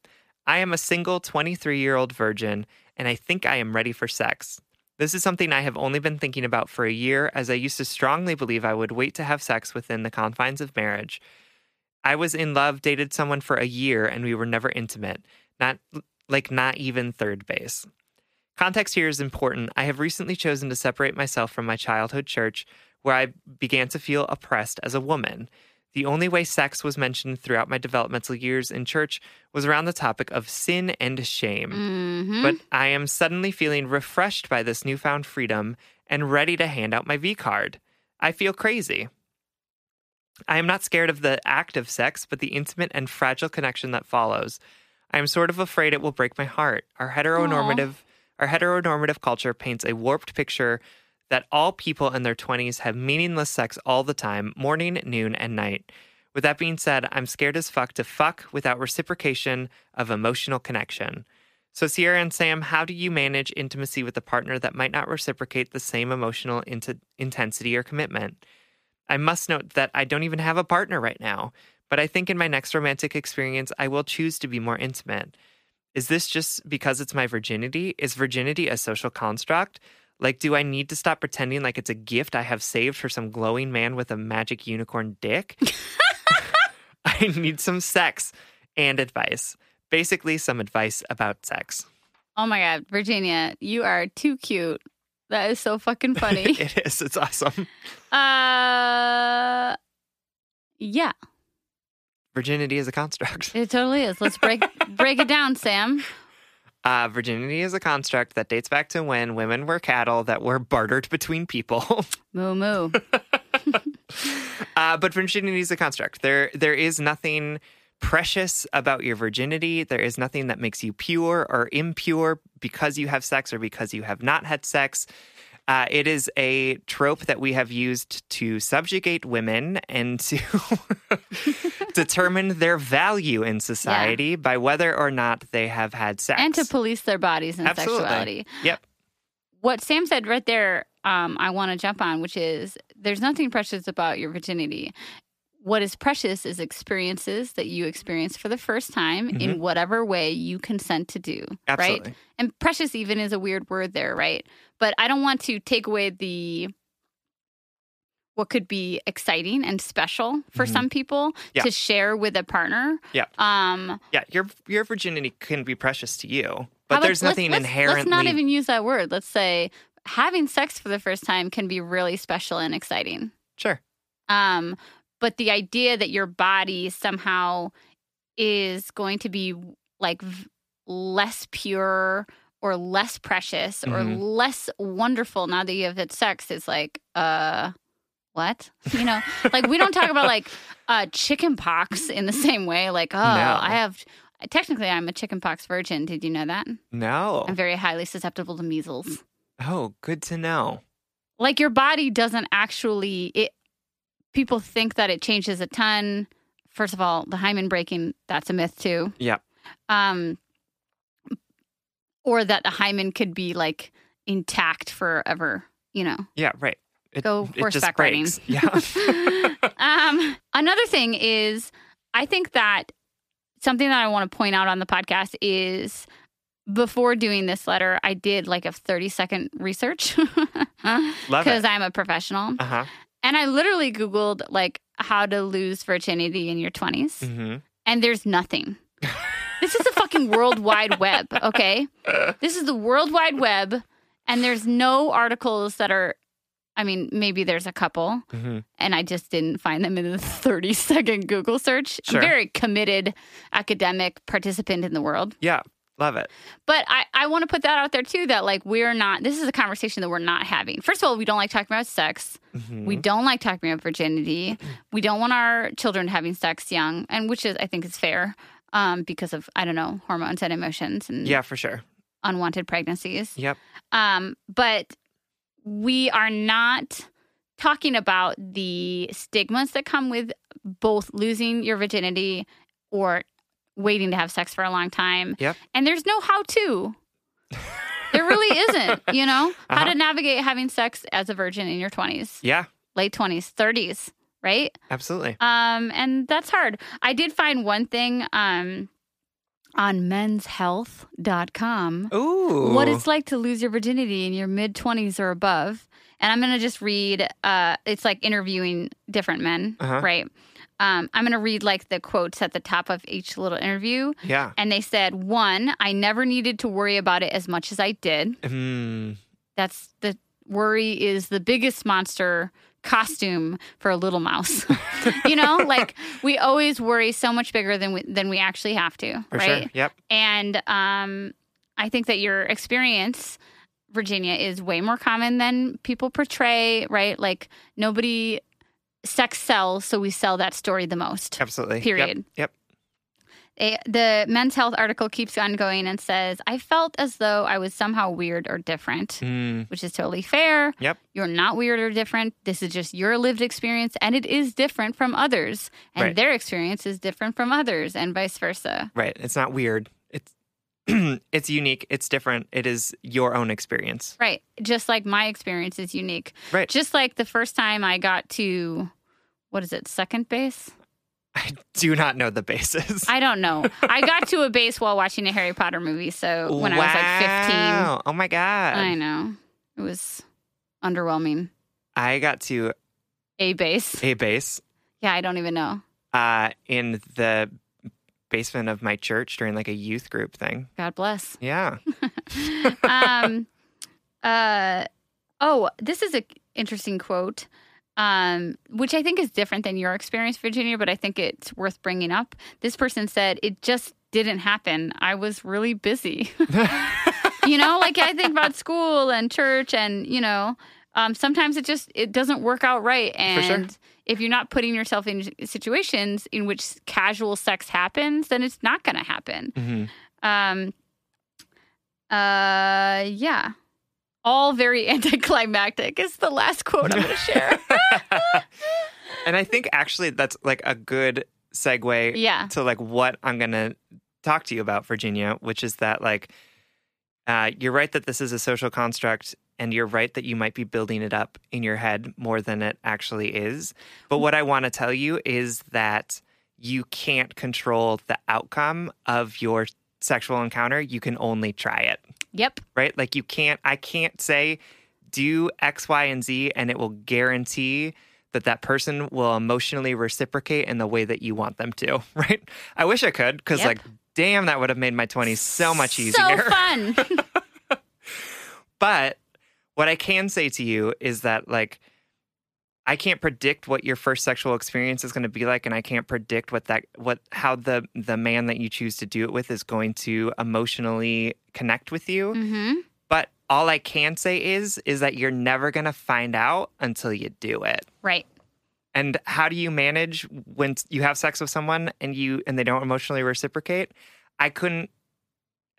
I am a single 23-year-old virgin, and I think I am ready for sex. This is something I have only been thinking about for a year, as I used to strongly believe I would wait to have sex within the confines of marriage. I was in love, dated someone for a year, and we were never intimate, not even third base. Context here is important. I have recently chosen to separate myself from my childhood church, where I began to feel oppressed as a woman. The only way sex was mentioned throughout my developmental years in church was around the topic of sin and shame. Mm-hmm. But I am suddenly feeling refreshed by this newfound freedom and ready to hand out my V card. I feel crazy. I am not scared of the act of sex, but the intimate and fragile connection that follows. I am sort of afraid it will break my heart. Our heteronormative culture paints a warped picture that all people in their 20s have meaningless sex all the time, morning, noon, and night. With that being said, I'm scared as fuck to fuck without reciprocation of emotional connection. So Sierra and Sam, how do you manage intimacy with a partner that might not reciprocate the same emotional intensity or commitment? I must note that I don't even have a partner right now, but I think in my next romantic experience, I will choose to be more intimate. Is this just because it's my virginity? Is virginity a social construct? Like, do I need to stop pretending like it's a gift I have saved for some glowing man with a magic unicorn dick? I need some sex and advice. Basically, some advice about sex. Oh, my God. Virginia, you are too cute. That is so fucking funny. It is. It's awesome. Yeah. Virginity is a construct. It totally is. Let's break it down, Sam. Virginity is a construct that dates back to when women were cattle that were bartered between people. Moo moo. But virginity is a construct. There is nothing precious about your virginity. There is nothing that makes you pure or impure because you have sex or because you have not had sex. It is a trope that we have used to subjugate women and to determine their value in society by whether or not they have had sex. And to police their bodies and sexuality. Yep. What Sam said right there, I want to jump on, which is there's nothing precious about your virginity. What is precious is experiences that you experience for the first time in whatever way you consent to do, Absolutely. Right? And precious even is a weird word there, right? But I don't want to take away what could be exciting and special for some people to share with a partner. Yeah. Your virginity can be precious to you, but there's nothing inherently. Let's not even use that word. Let's say having sex for the first time can be really special and exciting. Sure. But the idea that your body somehow is going to be like less pure or less precious or less wonderful now that you have had sex is like, what? You know, like we don't talk about like chicken pox in the same way. Like, I have Technically, I'm a chickenpox virgin. Did you know that? No. I'm very highly susceptible to measles. Oh, good to know. Like, your body doesn't actually... people think that it changes a ton. First of all, the hymen breaking, that's a myth too. Yeah. Or that the hymen could be, like, intact forever, you know. Yeah, right. Go horseback riding. Yeah. Another thing is, I think that something that I want to point out on the podcast is before doing this letter, I did like a 30-second research because I'm a professional. Uh-huh. And I literally Googled like how to lose virginity in your 20s. Mm-hmm. And there's nothing. This is the fucking World Wide Web, okay? This is the World Wide Web, and there's no articles that are... I mean, maybe there's a couple, mm-hmm. and I just didn't find them in the 30-second Google search. Sure. I'm a very committed academic participant in the world. Yeah, love it. But I want to put that out there, too, that, like, we're not... This is a conversation that we're not having. First of all, we don't like talking about sex. Mm-hmm. We don't like talking about virginity. We don't want our children having sex young, and which is I think is fair because of, I don't know, hormones and emotions. And yeah, for sure. Unwanted pregnancies. Yep. But... we are not talking about the stigmas that come with both losing your virginity or waiting to have sex for a long time. Yep. And there's no how-to. There really isn't, you know? Uh-huh. How to navigate having sex as a virgin in your 20s. Yeah. Late 20s, 30s, right? Absolutely. And that's hard. I did find one thing on menshealth.com, what it's like to lose your virginity in your mid-20s or above. And I'm going to just read, it's like interviewing different men, uh-huh. right? I'm going to read like the quotes at the top of each little interview. Yeah. And they said, one, I never needed to worry about it as much as I did. Mm. That's the worry is the biggest monster costume for a little mouse. You know, like we always worry so much bigger than we actually have to, for right? Sure. Yep. And I think that your experience, Virginia, is way more common than people portray, right? Like nobody sex sells, so we sell that story the most. Absolutely. Period. Yep. The Men's Health article keeps on going and says, I felt as though I was somehow weird or different, which is totally fair. Yep. You're not weird or different. This is just your lived experience, and it is different from others, and right. their experience is different from others, and vice versa. Right. It's not weird. It's it's unique. It's different. It is your own experience. Right. Just like my experience is unique. Right. Just like the first time I got to, what is it, second base? I do not know the bases. I don't know. I got to a base while watching a Harry Potter movie, so when I was like 15. Oh, my God. I know. It was underwhelming. I got to... A base. Yeah, I don't even know. In the basement of my church during like a youth group thing. God bless. Yeah. This is an interesting quote. Which I think is different than your experience, Virginia, but I think it's worth bringing up. This person said, it just didn't happen. I was really busy. You know, like I think about school and church and, you know, sometimes it doesn't work out right. And sure. if you're not putting yourself in situations in which casual sex happens, then it's not going to happen. Mm-hmm. Yeah. All very anticlimactic is the last quote I'm going to share. And I think actually that's like a good segue to like what I'm going to talk to you about, Virginia, which is that like you're right that this is a social construct and you're right that you might be building it up in your head more than it actually is. But what I want to tell you is that you can't control the outcome of your sexual encounter. You can only try it. Yep. Right? Like I can't say do X, Y, and Z, and it will guarantee that person will emotionally reciprocate in the way that you want them to. Right? I wish I could because like, damn, that would have made my 20s so much easier. So fun. But what I can say to you is that like, I can't predict what your first sexual experience is going to be like, and I can't predict how the man that you choose to do it with is going to emotionally connect with you. Mm-hmm. But all I can say is that you're never going to find out until you do it. Right. And how do you manage when you have sex with someone and they don't emotionally reciprocate? I couldn't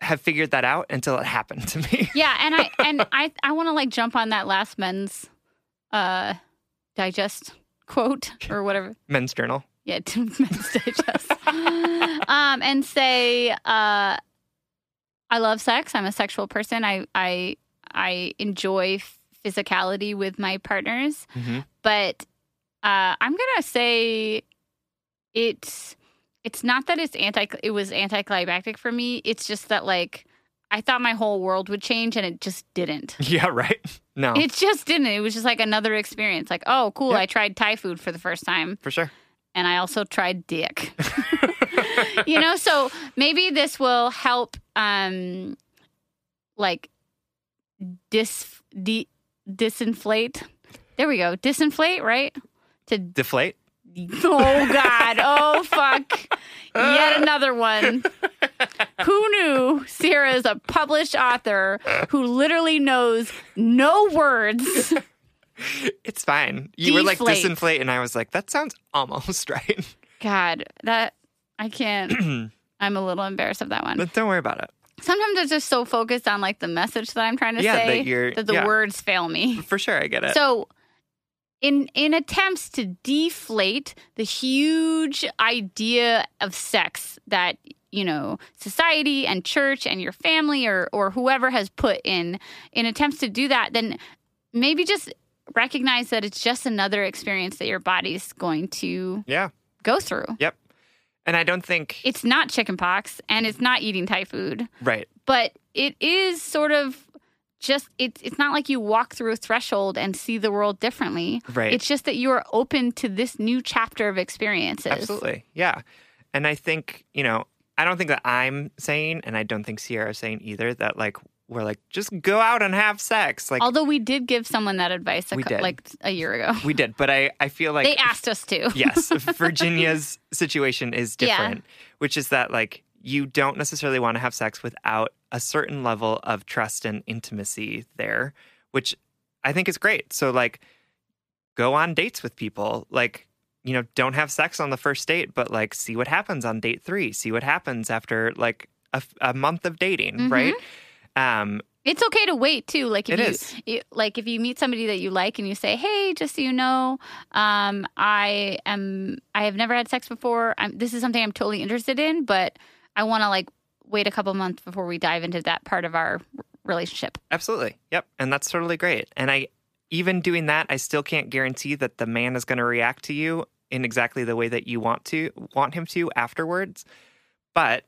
have figured that out until it happened to me. Yeah, and I want to like jump on that last Men's Digest quote or whatever. Men's Journal. Yeah, Men's Digest. And say, I love sex. I'm a sexual person. I enjoy physicality with my partners, mm-hmm. but I'm gonna say it's not that it was anticlimactic for me. It's just that like I thought my whole world would change and it just didn't. Yeah, right. No, it just didn't. It was just like another experience. Like, oh, cool. Yep. I tried Thai food for the first time. For sure. And I also tried dick. You know, so maybe this will help, like, disinflate. There we go. Disinflate, right? To deflate. Oh, God. Oh, fuck. Yet another one. Who knew Sierra is a published author who literally knows no words? It's fine. You were like, disinflate, and I was like, that sounds almost right. God, that... I can't. I'm a little embarrassed of that one. But don't worry about it. Sometimes I'm just so focused on like the message that I'm trying to say that the words fail me. For sure, I get it. So in attempts to deflate the huge idea of sex that, you know, society and church and your family or whoever has put in attempts to do that, then maybe just recognize that it's just another experience that your body's going to go through. Yep. And I don't think... It's not chicken pox, and it's not eating Thai food. Right. But it is sort of just... It's not like you walk through a threshold and see the world differently. Right. It's just that you are open to this new chapter of experiences. Absolutely. Yeah. And I think, you know, I don't think that I'm saying, and I don't think Sierra's saying either, that, like, we're like, just go out and have sex. Like, although we did give someone that advice a year ago. We did, but I feel like... They asked us to. Yes. Virginia's situation is different, which is that like you don't necessarily want to have sex without a certain level of trust and intimacy there, which I think is great. So like go on dates with people. Like, you know, don't have sex on the first date, but like see what happens on date 3. See what happens after like a month of dating, mm-hmm. right? It's okay to wait too. Like if you meet somebody that you like and you say, "Hey, just so you know, I have never had sex before. This is something I'm totally interested in, but I want to like wait a couple months before we dive into that part of our relationship." Absolutely. Yep. And that's totally great. And even doing that, I still can't guarantee that the man is going to react to you in exactly the way that you want him to afterwards. But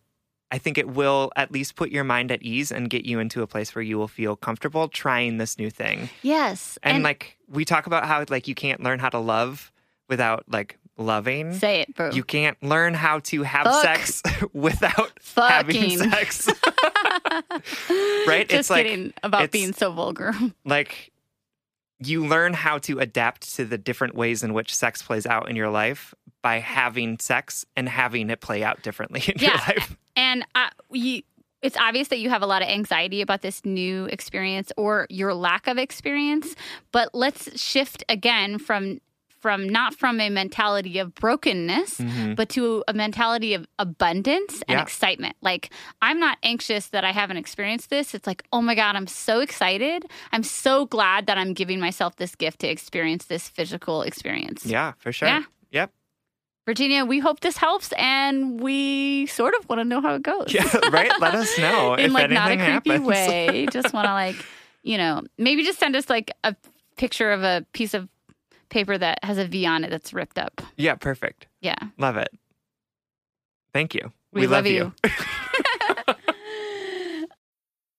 I think it will at least put your mind at ease and get you into a place where you will feel comfortable trying this new thing. Yes. And like we talk about how like you can't learn how to love without like loving. Say it, bro. You can't learn how to have sex without having sex. Right? Just it's kidding like, about it's being so vulgar. Like you learn how to adapt to the different ways in which sex plays out in your life by having sex and having it play out differently in your life. And it's obvious that you have a lot of anxiety about this new experience or your lack of experience. But let's shift again from not from a mentality of brokenness, mm-hmm. but to a mentality of abundance and excitement. Like, I'm not anxious that I haven't experienced this. It's like, oh my God, I'm so excited. I'm so glad that I'm giving myself this gift to experience this physical experience. Yeah, for sure. Yeah. Yep. Virginia, we hope this helps, and we sort of want to know how it goes. Yeah, right? Let us know if anything happens. In, like, not a creepy way. Just want to, like, you know, maybe just send us, like, a picture of a piece of paper that has a V on it that's ripped up. Yeah, perfect. Yeah. Love it. Thank you. We love you.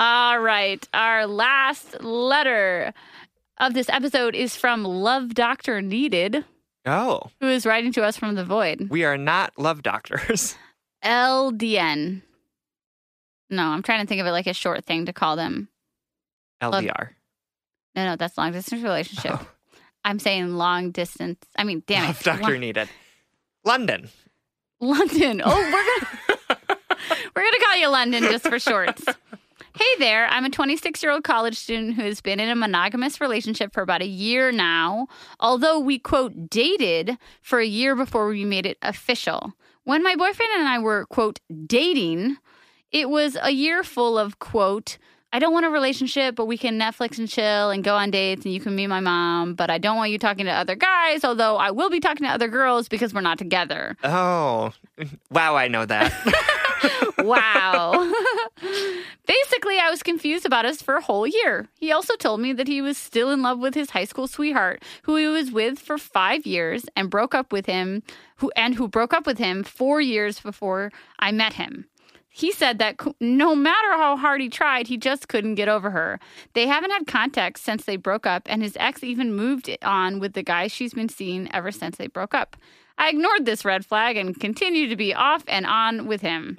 All right. Our last letter of this episode is from Love Doctor Needed. Oh. Who is writing to us from the void. We are not love doctors. LDN. No, I'm trying to think of it like a short thing to call them. LDR. No, that's long distance relationship. Oh. I'm saying long distance. I mean, damn it. Love doctor needed. London. Oh, we're gonna call you London just for shorts. Hey there, I'm a 26-year-old college student who has been in a monogamous relationship for about a year now, although we, quote, dated for a year before we made it official. When my boyfriend and I were, quote, dating, it was a year full of, quote, I don't want a relationship, but we can Netflix and chill and go on dates and you can be my mom, but I don't want you talking to other guys, although I will be talking to other girls because we're not together. Oh, wow, I know that. Wow. Basically, I was confused about us for a whole year. He also told me that he was still in love with his high school sweetheart, who he was with for 5 years and broke up with him 4 years before I met him. He said that no matter how hard he tried, he just couldn't get over her. They haven't had contact since they broke up, and his ex even moved on with the guy she's been seeing ever since they broke up. I ignored this red flag and continued to be off and on with him.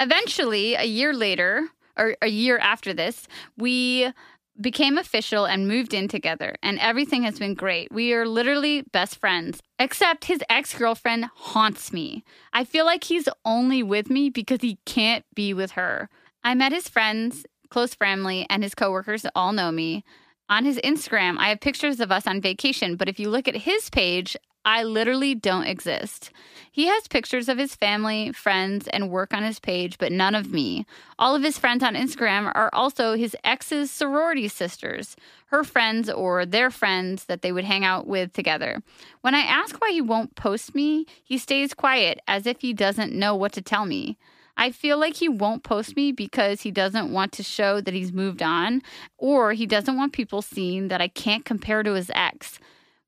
Eventually, a year after this, we became official and moved in together, and everything has been great. We are literally best friends, except his ex-girlfriend haunts me. I feel like he's only with me because he can't be with her. I met his friends, close family, and his coworkers all know me. On his Instagram, I have pictures of us on vacation, but if you look at his page, I literally don't exist. He has pictures of his family, friends, and work on his page, but none of me. All of his friends on Instagram are also his ex's sorority sisters, her friends or their friends that they would hang out with together. When I ask why he won't post me, he stays quiet as if he doesn't know what to tell me. I feel like he won't post me because he doesn't want to show that he's moved on, or he doesn't want people seeing that I can't compare to his ex.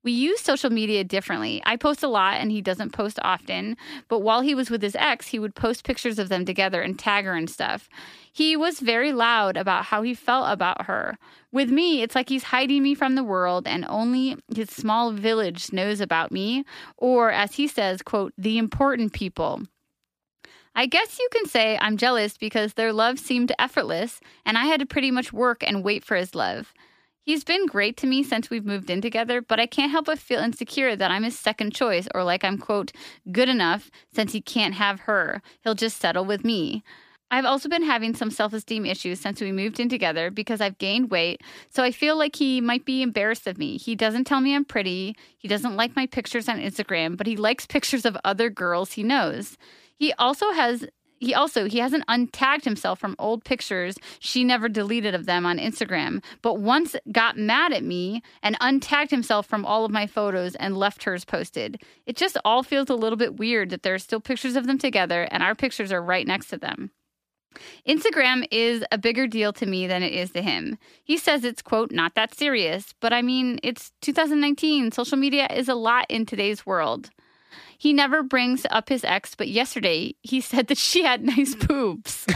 We use social media differently. I post a lot and he doesn't post often, but while he was with his ex, he would post pictures of them together and tag her and stuff. He was very loud about how he felt about her. With me, it's like he's hiding me from the world and only his small village knows about me, or as he says, quote, the important people. I guess you can say I'm jealous because their love seemed effortless and I had to pretty much work and wait for his love. He's been great to me since we've moved in together, but I can't help but feel insecure that I'm his second choice or like I'm, quote, good enough since he can't have her. He'll just settle with me. I've also been having some self-esteem issues since we moved in together because I've gained weight, so I feel like he might be embarrassed of me. He doesn't tell me I'm pretty. He doesn't like my pictures on Instagram, but he likes pictures of other girls he knows. He hasn't untagged himself from old pictures she never deleted of them on Instagram, but once got mad at me and untagged himself from all of my photos and left hers posted. It just all feels a little bit weird that there are still pictures of them together and our pictures are right next to them. Instagram is a bigger deal to me than it is to him. He says it's, quote, not that serious, but I mean, it's 2019. Social media is a lot in today's world. He never brings up his ex, but yesterday he said that she had nice boobs.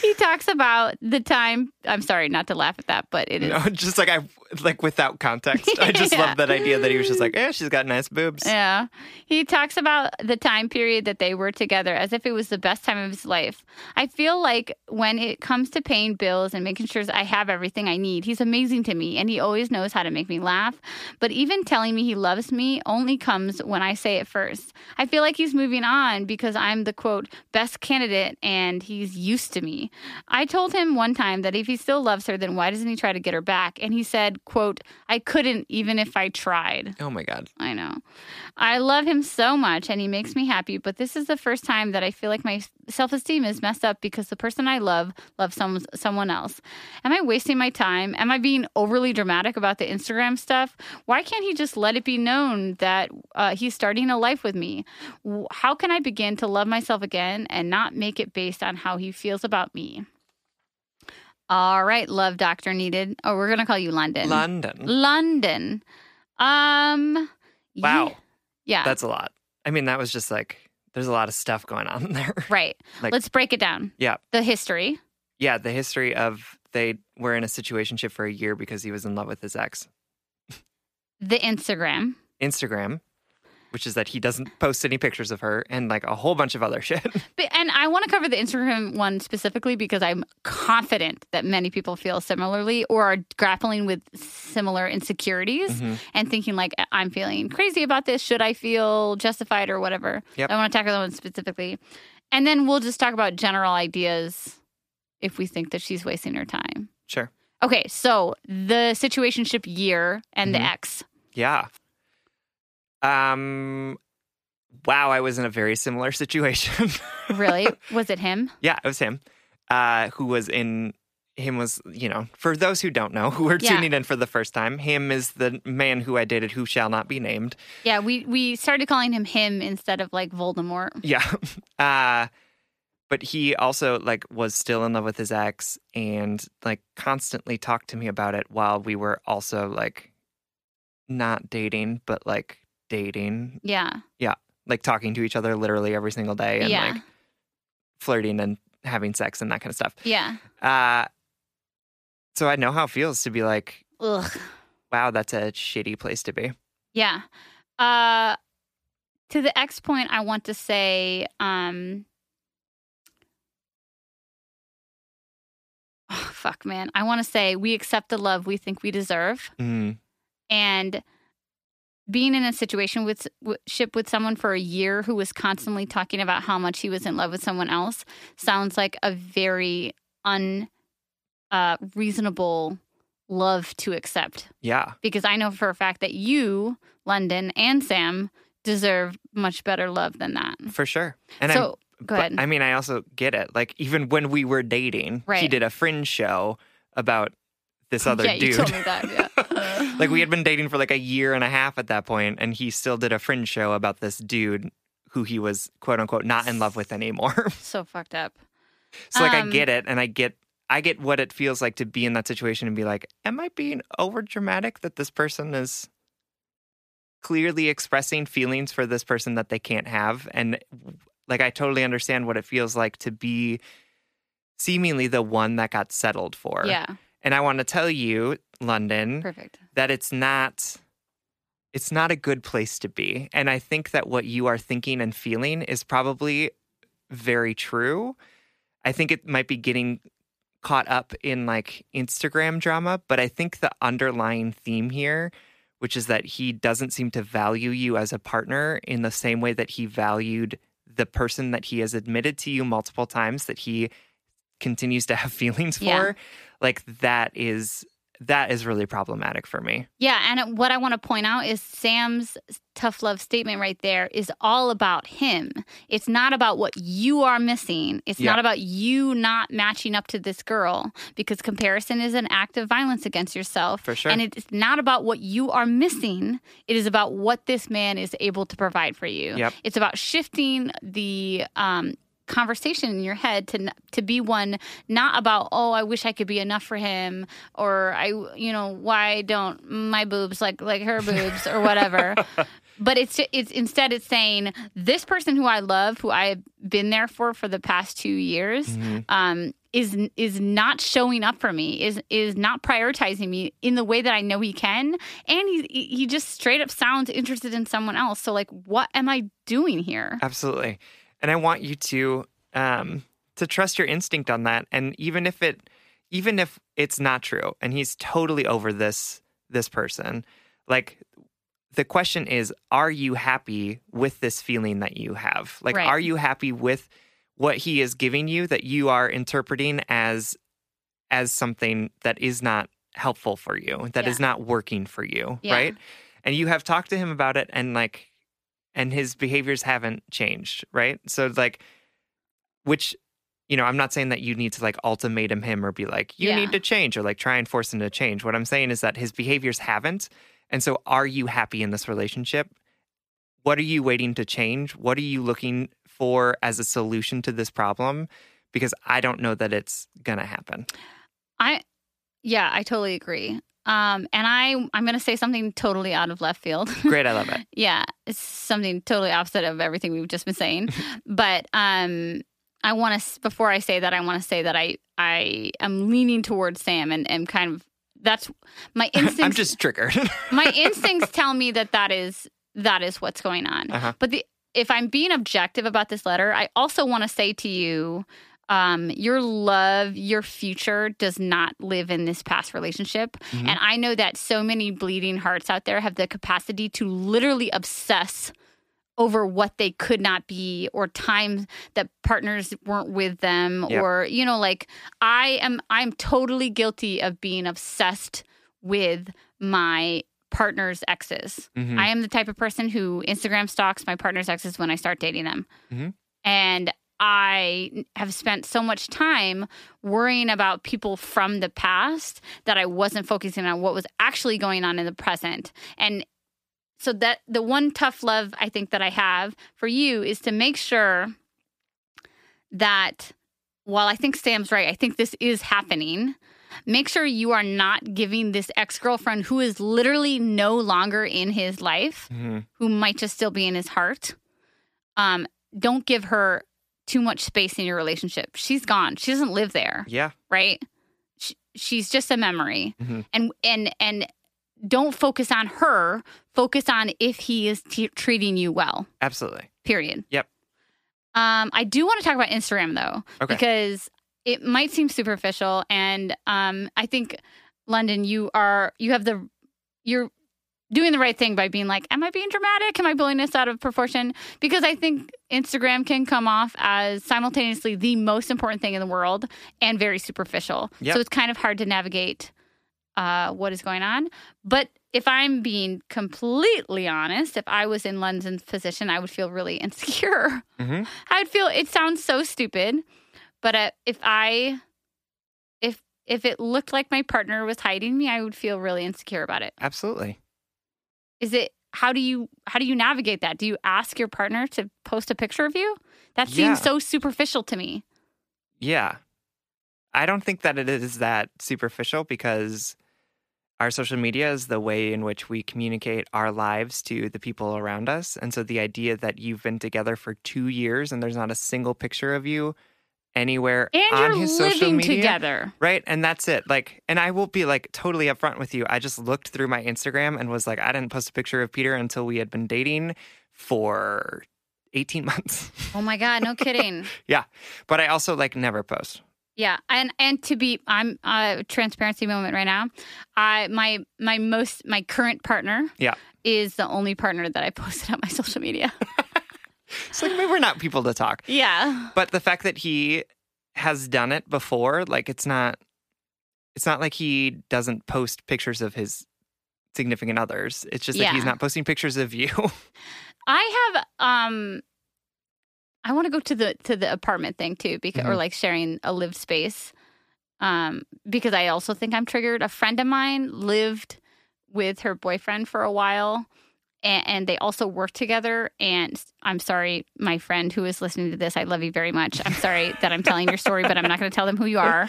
He talks about the time. I'm sorry not to laugh at that, but it is. No, just like without context. I just love that idea that he was just like, yeah, she's got nice boobs. Yeah. He talks about the time period that they were together as if it was the best time of his life. I feel like when it comes to paying bills and making sure I have everything I need, he's amazing to me and he always knows how to make me laugh. But even telling me he loves me only comes when I say it first. I feel like he's moving on because I'm the, quote, best candidate and he's used to me. I told him one time that if he still loves her, then why doesn't he try to get her back? And he said, quote, I couldn't even if I tried. Oh my God. I know. I love him so much and he makes me happy, but this is the first time that I feel like my self-esteem is messed up because the person I love loves someone else. Am I wasting my time? Am I being overly dramatic about the Instagram stuff? Why can't he just let it be known that he's starting a life with me? How can I begin to love myself again and not make it based on how he feels about me? All right, love doctor needed. Oh, we're going to call you London. London. Wow. Yeah. That's a lot. I mean, that was just like, there's a lot of stuff going on there. Right. Like, let's break it down. Yeah. The history. Yeah, the history of they were in a situationship for a year because he was in love with his ex. The Instagram. which is that he doesn't post any pictures of her and like a whole bunch of other shit. But, and I want to cover the Instagram one specifically because I'm confident that many people feel similarly or are grappling with similar insecurities and thinking like, I'm feeling crazy about this. Should I feel justified or whatever? Yep. I want to tackle that one specifically. And then we'll just talk about general ideas if we think that she's wasting her time. Sure. Okay, so the situationship year and the ex. Yeah. Wow, I was in a very similar situation. Really? Was it him? Yeah, it was him. For those who don't know, who are tuning in for the first time, him is the man who I dated who shall not be named. Yeah, we started calling him instead of like Voldemort. Yeah. But he also like was still in love with his ex and like constantly talked to me about it while we were also like not dating, but like dating. Yeah. Yeah. Like talking to each other literally every single day and like flirting and having sex and that kind of stuff. Yeah. So I know how it feels to be like, ugh, wow, that's a shitty place to be. Yeah. To the ex point, I want to say, oh, fuck, man. I want to say we accept the love we think we deserve. Mm. And being in a situation with someone for a year who was constantly talking about how much he was in love with someone else sounds like a very unreasonable love to accept. Yeah. Because I know for a fact that you, London, and Sam deserve much better love than that. For sure. And so... But, I mean, I also get it. Like, even when we were dating, he did a Fringe show about this other dude. Yeah, you told me that, yeah. Like, we had been dating for like a year and a half at that point, and he still did a Fringe show about this dude who he was, quote-unquote, not in love with anymore. So fucked up. So, like, I get it, and I get what it feels like to be in that situation and be like, am I being overdramatic that this person is... clearly expressing feelings for this person that they can't have. And like, I totally understand what it feels like to be seemingly the one that got settled for. Yeah. And I want to tell you, London, that it's not a good place to be. And I think that what you are thinking and feeling is probably very true. I think it might be getting caught up in like Instagram drama, but I think the underlying theme here, which is that he doesn't seem to value you as a partner in the same way that he valued the person that he has admitted to you multiple times that he continues to have feelings for. Yeah. Like, that is really problematic for me. Yeah, and what I want to point out is Sam's tough love statement right there is all about him. It's not about what you are missing. It's not about you not matching up to this girl, because comparison is an act of violence against yourself. For sure. And it's not about what you are missing. It is about what this man is able to provide for you. Yep. It's about shifting the conversation in your head to be one not about, oh, I wish I could be enough for him, or I, you know, why don't my boobs like her boobs or whatever. But it's instead it's saying this person who I love, who I've been there for the past 2 years, is not showing up for me, is not prioritizing me in the way that I know he can. And he just straight up sounds interested in someone else. So like, what am I doing here? Absolutely. And I want you to trust your instinct on that. And even if it's not true, and he's totally over this person, like the question is, are you happy with this feeling that you have? Like, right. Are you happy with what he is giving you that you are interpreting as something that is not helpful for you, that is not working for you, right? And you have talked to him about it, and like. And his behaviors haven't changed, right? So, like, which, you know, I'm not saying that you need to, like, ultimatum him or be like, you need to change or, like, try and force him to change. What I'm saying is that his behaviors haven't. And so are you happy in this relationship? What are you waiting to change? What are you looking for as a solution to this problem? Because I don't know that it's going to happen. I totally agree. And I'm going to say something totally out of left field. Great, I love it. Yeah, it's something totally opposite of everything we've just been saying. But I want to, before I say that, I am leaning towards Sam and am kind of, that's my instincts. I'm just triggered. My instincts tell me that that is that is what's going on. Uh-huh. But if I'm being objective about this letter, I also want to say to you, your love, your future does not live in this past relationship. Mm-hmm. And I know that so many bleeding hearts out there have the capacity to literally obsess over what they could not be, or times that partners weren't with them, yep. or, you know, like I'm totally guilty of being obsessed with my partner's exes. Mm-hmm. I am the type of person who Instagram stalks my partner's exes when I start dating them. Mm-hmm. And I have spent so much time worrying about people from the past that I wasn't focusing on what was actually going on in the present. And so that the one tough love I think that I have for you is to make sure that while I think Sam's right, I think this is happening, make sure you are not giving this ex-girlfriend who is literally no longer in his life, mm-hmm. who might just still be in his heart, don't give her too much space in your relationship. She's gone. She doesn't live there. Yeah. Right? She's just a memory. Mm-hmm. And don't focus on her. Focus on if he is treating you well. Absolutely. Period. Yep. I do want to talk about Instagram, though, okay. because it might seem superficial. And I think, London, you're doing the right thing by being like, am I being dramatic? Am I blowing this out of proportion? Because I think Instagram can come off as simultaneously the most important thing in the world and very superficial. Yep. So it's kind of hard to navigate what is going on. But if I'm being completely honest, if I was in London's position, I would feel really insecure. Mm-hmm. I would feel, it sounds so stupid, but if it looked like my partner was hiding me, I would feel really insecure about it. Absolutely. Is it, how do you navigate that? Do you ask your partner to post a picture of you? That seems so superficial to me. Yeah. I don't think that it is that superficial, because our social media is the way in which we communicate our lives to the people around us. And so the idea that you've been together for 2 years and there's not a single picture of you anywhere and on his social media. And you're living together. Right? And that's it. Like, and I will be like totally upfront with you. I just looked through my Instagram and was like, I didn't post a picture of Peter until we had been dating for 18 months. Oh my God, no kidding. Yeah. But I also like never post. Yeah. And to be, I'm a transparency moment right now. My current partner is the only partner that I posted on my social media. It's like, maybe we're not people to talk. Yeah. But the fact that he has done it before, like, it's not like he doesn't post pictures of his significant others. It's just that he's not posting pictures of you. I have, I want to go to the apartment thing too, because mm-hmm. or like sharing a lived space, because I also think I'm triggered. A friend of mine lived with her boyfriend for a while, and they also work together. And I'm sorry, my friend who is listening to this, I love you very much. I'm sorry that I'm telling your story, but I'm not going to tell them who you are.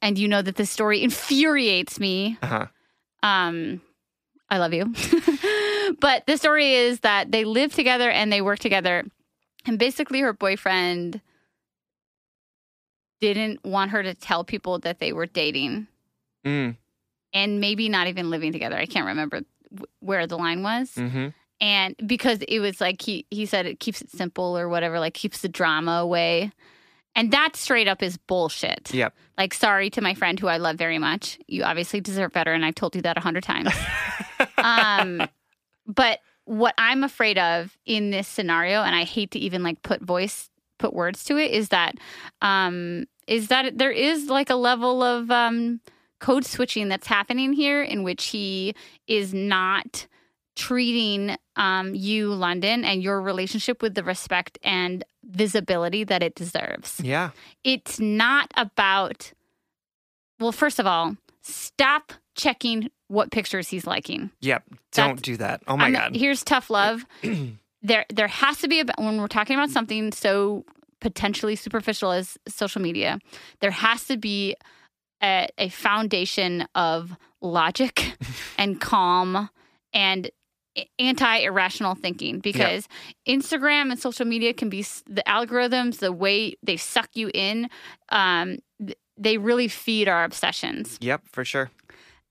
And you know that this story infuriates me. Uh-huh. I love you. But the story is that they live together and they work together. And basically her boyfriend didn't want her to tell people that they were dating. Mm. And maybe not even living together. I can't remember where the line was. Mm-hmm. And because it was like he said it keeps it simple or whatever, like keeps the drama away. And that straight up is bullshit. Yep. Like, sorry to my friend who I love very much. You obviously deserve better, and I've told you that 100 times. But what I'm afraid of in this scenario, and I hate to even like put words to it, is that there is like a level of code switching that's happening here, in which he is not treating you, London, and your relationship with the respect and visibility that it deserves. Yeah. It's not about, well, first of all, stop checking what pictures he's liking. Yep. Don't do that. Oh my God. Here's tough love. There has to be, when we're talking about something so potentially superficial as social media, there has to be a foundation of logic and calm and anti-irrational thinking, because Instagram and social media can be, the algorithms, the way they suck you in, they really feed our obsessions. Yep, for sure.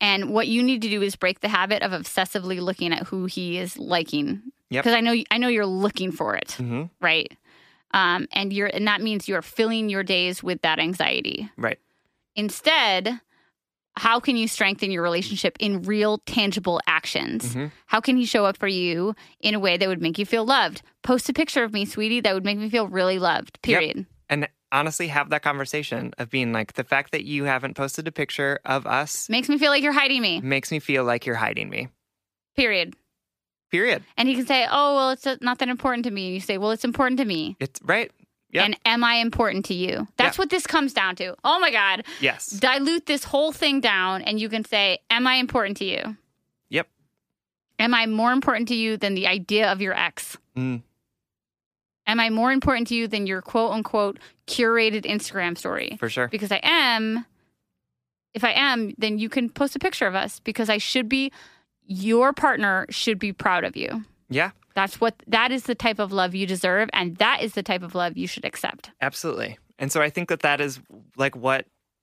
And what you need to do is break the habit of obsessively looking at who he is liking Yep. Because I know you're looking for it, mm-hmm. right? And that means you're filling your days with that anxiety. Right. Instead, how can you strengthen your relationship in real, tangible actions? Mm-hmm. How can he show up for you in a way that would make you feel loved? Post a picture of me, sweetie, that would make me feel really loved, period. Yep. And honestly, have that conversation of being like, the fact that you haven't posted a picture of us makes me feel like you're hiding me. Period. And he can say, oh, well, it's not that important to me. And you say, well, it's important to me. It's right. Yep. And am I important to you? That's what this comes down to. Oh, my God. Yes. Dilute this whole thing down and you can say, am I important to you? Yep. Am I more important to you than the idea of your ex? Mm. Am I more important to you than your quote unquote curated Instagram story? For sure. Because I am. If I am, then you can post a picture of us because your partner should be proud of you. Yeah. That is the type of love you deserve, and that is the type of love you should accept. Absolutely. And so I think that is like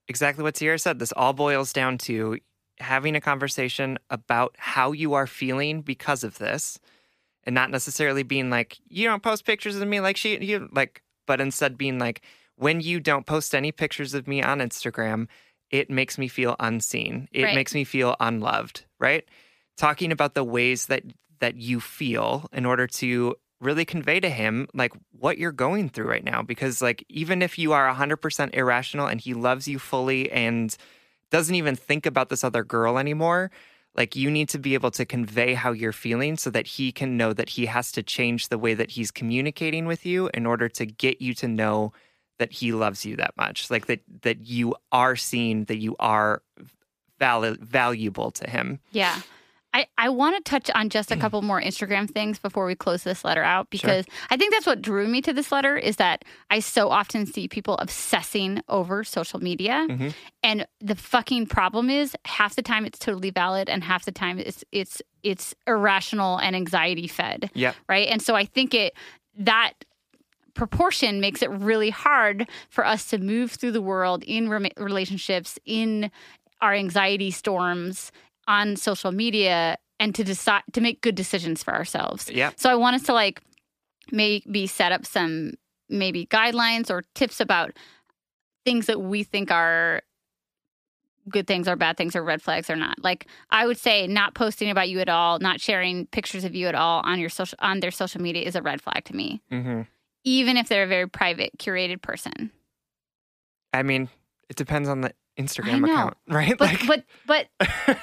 exactly what Sierra said. This all boils down to having a conversation about how you are feeling because of this, and not necessarily being like, you don't post pictures of me but instead being like, when you don't post any pictures of me on Instagram, it makes me feel unseen. It makes me feel unloved, right? Talking about the ways that you feel in order to really convey to him, like, what you're going through right now. Because, like, even if you are 100% irrational and he loves you fully and doesn't even think about this other girl anymore, like, you need to be able to convey how you're feeling so that he can know that he has to change the way that he's communicating with you in order to get you to know that he loves you that much. Like, that you are seen, that you are valuable to him. Yeah. I want to touch on just a couple more Instagram things before we close this letter out, because I think that's what drew me to this letter is that I so often see people obsessing over social media. Mm-hmm. And the fucking problem is half the time it's totally valid and half the time it's irrational and anxiety fed. Yeah. Right. And so I think that proportion makes it really hard for us to move through the world in relationships, in our anxiety storms, on social media, and to decide to make good decisions for ourselves. Yeah. So I want us to maybe set up some guidelines or tips about things that we think are good things or bad things or red flags or not. Like, I would say not posting about you at all, not sharing pictures of you at all on their social media is a red flag to me. Mm-hmm. Even if they're a very private, curated person. I mean, it depends on the Instagram account, right? But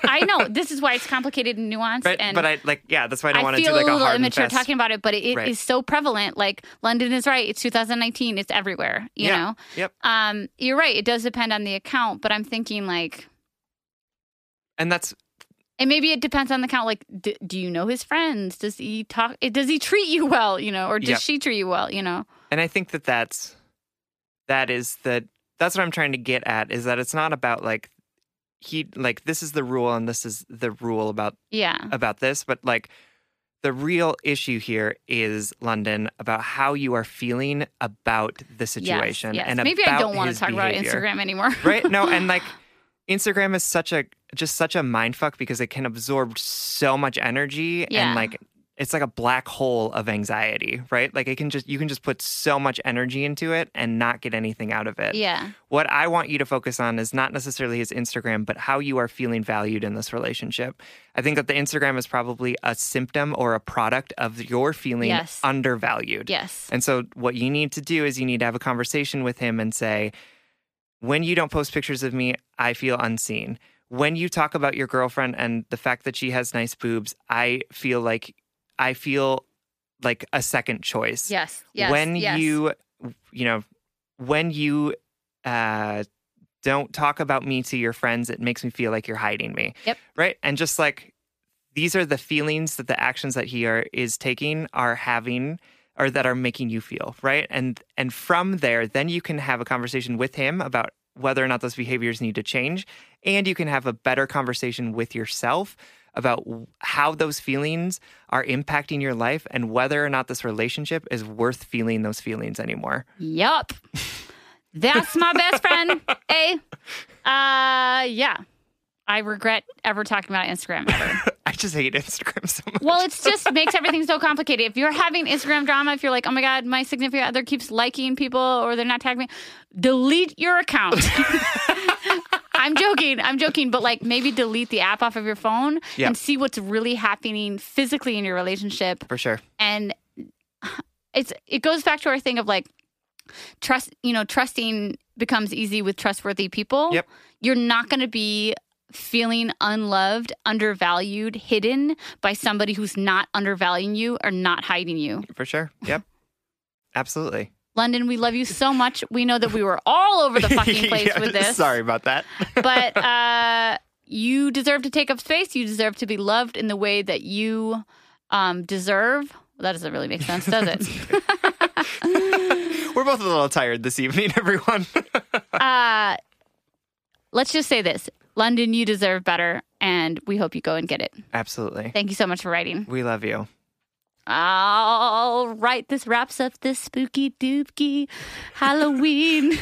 I know this is why it's complicated and nuanced. Right? And that's why I don't want to do a hard and fast. I feel a little immature talking about it, but it is so prevalent. Like, London is right. It's 2019. It's everywhere. You know. Yep. You're right. It does depend on the account, but I'm thinking and maybe it depends on the account. Like, do you know his friends? Does he talk? Does he treat you well? You know, or does she treat you well? You know. And I think that's what I'm trying to get at, is that it's not about this is the rule and this is the rule about this. But the real issue here is, London, about how you are feeling about the situation. Yes. And maybe I don't want to talk behavior. About Instagram anymore. Right? No. And Instagram is such a mindfuck because it can absorb so much energy and it's like a black hole of anxiety, right? Like, you can just put so much energy into it and not get anything out of it. Yeah. What I want you to focus on is not necessarily his Instagram, but how you are feeling valued in this relationship. I think that the Instagram is probably a symptom or a product of your feeling undervalued. Yes. And so what you need to do is you need to have a conversation with him and say, when you don't post pictures of me, I feel unseen. When you talk about your girlfriend and the fact that she has nice boobs, I feel like a second choice. Yes. When you don't talk about me to your friends, it makes me feel like you're hiding me. Yep. Right. And just these are the feelings that the actions that he is taking are having, or that are making you feel. Right. And from there, then you can have a conversation with him about whether or not those behaviors need to change. And you can have a better conversation with yourself about how those feelings are impacting your life and whether or not this relationship is worth feeling those feelings anymore. Yup. That's my best friend. I regret ever talking about Instagram ever. I just hate Instagram so much. Well, it's just makes everything so complicated. If you're having Instagram drama, if you're like, oh my God, my significant other keeps liking people or they're not tagging me, delete your account. I'm joking. But like maybe delete the app off of your phone and see what's really happening physically in your relationship. For sure. And it goes back to our thing of like trust, trusting becomes easy with trustworthy people. Yep. You're not going to be feeling unloved, undervalued, hidden by somebody who's not undervaluing you or not hiding you. For sure. Yep. Absolutely. London, we love you so much. We know that we were all over the fucking place with this. Sorry about that. But you deserve to take up space. You deserve to be loved in the way that you deserve. Well, that doesn't really make sense, does it? We're both a little tired this evening, everyone. Let's just say this. London, you deserve better, and we hope you go and get it. Absolutely. Thank you so much for writing. We love you. All right, this wraps up this spooky dookie Halloween.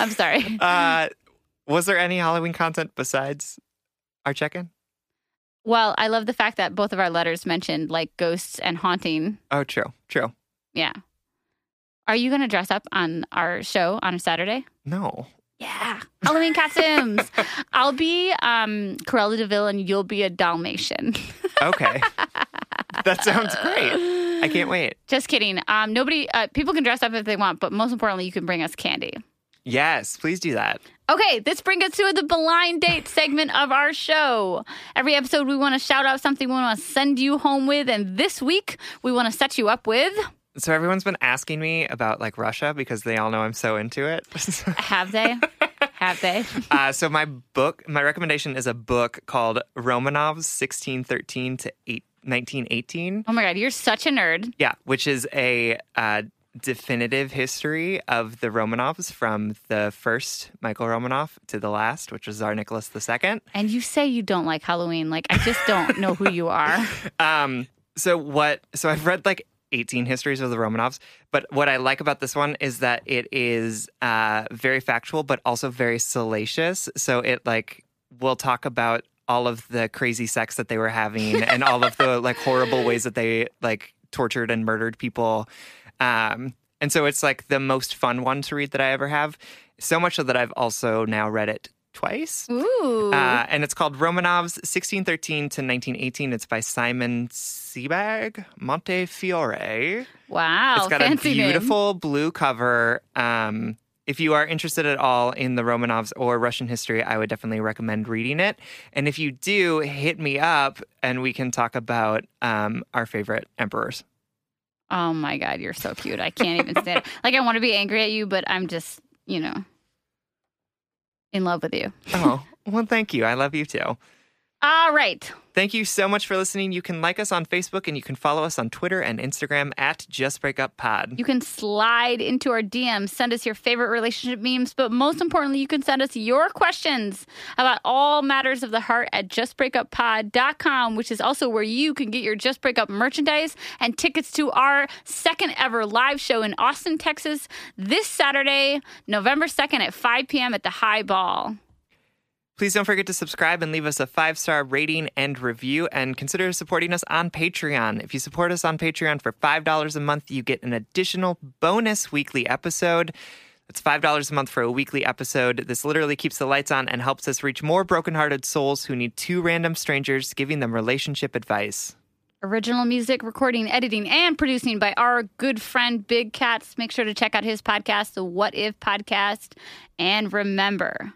I'm sorry. Was there any Halloween content besides our check-in? Well, I love the fact that both of our letters mentioned like ghosts and haunting. Oh, true. Yeah. Are you going to dress up on our show on a Saturday? No. Yeah. Halloween costumes. I'll be Cruella de Vil and you'll be a Dalmatian. Okay. That sounds great. I can't wait. Just kidding. People can dress up if they want, but most importantly, you can bring us candy. Yes, please do that. Okay, this brings us to the blind date segment of our show. Every episode, we want to shout out something we want to send you home with, and this week, we want to set you up with... So everyone's been asking me about, like, Russia because they all know I'm so into it. Have they? Have they? So my recommendation is a book called Romanovs 1613 to 1918. Oh, my God. You're such a nerd. Yeah, which is a definitive history of the Romanovs from the first Michael Romanov to the last, which was Tsar Nicholas II. And you say you don't like Halloween. Like, I just don't know who you are. So I've read, like, 18 histories of the Romanovs. But what I like about this one is that it is very factual, but also very salacious. So it we'll talk about all of the crazy sex that they were having and all of the horrible ways that they tortured and murdered people. And so it's the most fun one to read that I ever have. So much so that I've also now read it twice. Ooh. And it's called Romanovs 1613 to 1918. It's by Simon Sebag Montefiore. Wow. It's got a beautiful blue cover. If you are interested at all in the Romanovs or Russian history, I would definitely recommend reading it. And if you do, hit me up and we can talk about our favorite emperors. Oh my God, you're so cute. I can't even stand it. I want to be angry at you, but I'm just, in love with you. Oh, well, thank you. I love you too. All right. Thank you so much for listening. You can like us on Facebook and you can follow us on Twitter and Instagram at Just Break Up Pod. You can slide into our DMs, send us your favorite relationship memes, but most importantly, you can send us your questions about all matters of the heart at JustBreakUpPod.com, which is also where you can get your Just Break Up merchandise and tickets to our second ever live show in Austin, Texas this Saturday, November 2nd at 5 p.m. at the High Ball. Please don't forget to subscribe and leave us a 5-star rating and review, and consider supporting us on Patreon. If you support us on Patreon for $5 a month, you get an additional bonus weekly episode. That's $5 a month for a weekly episode. This literally keeps the lights on and helps us reach more brokenhearted souls who need two random strangers giving them relationship advice. Original music, recording, editing, and producing by our good friend Big Cats. Make sure to check out his podcast, the What If Podcast. And remember...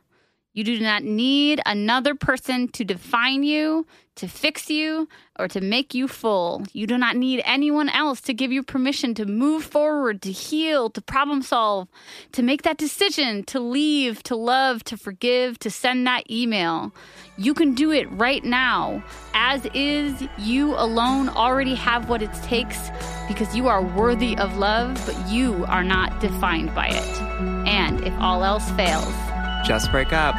you do not need another person to define you, to fix you, or to make you full. You do not need anyone else to give you permission to move forward, to heal, to problem solve, to make that decision, to leave, to love, to forgive, to send that email. You can do it right now. As is, you alone already have what it takes because you are worthy of love, but you are not defined by it. And if all else fails... just break up.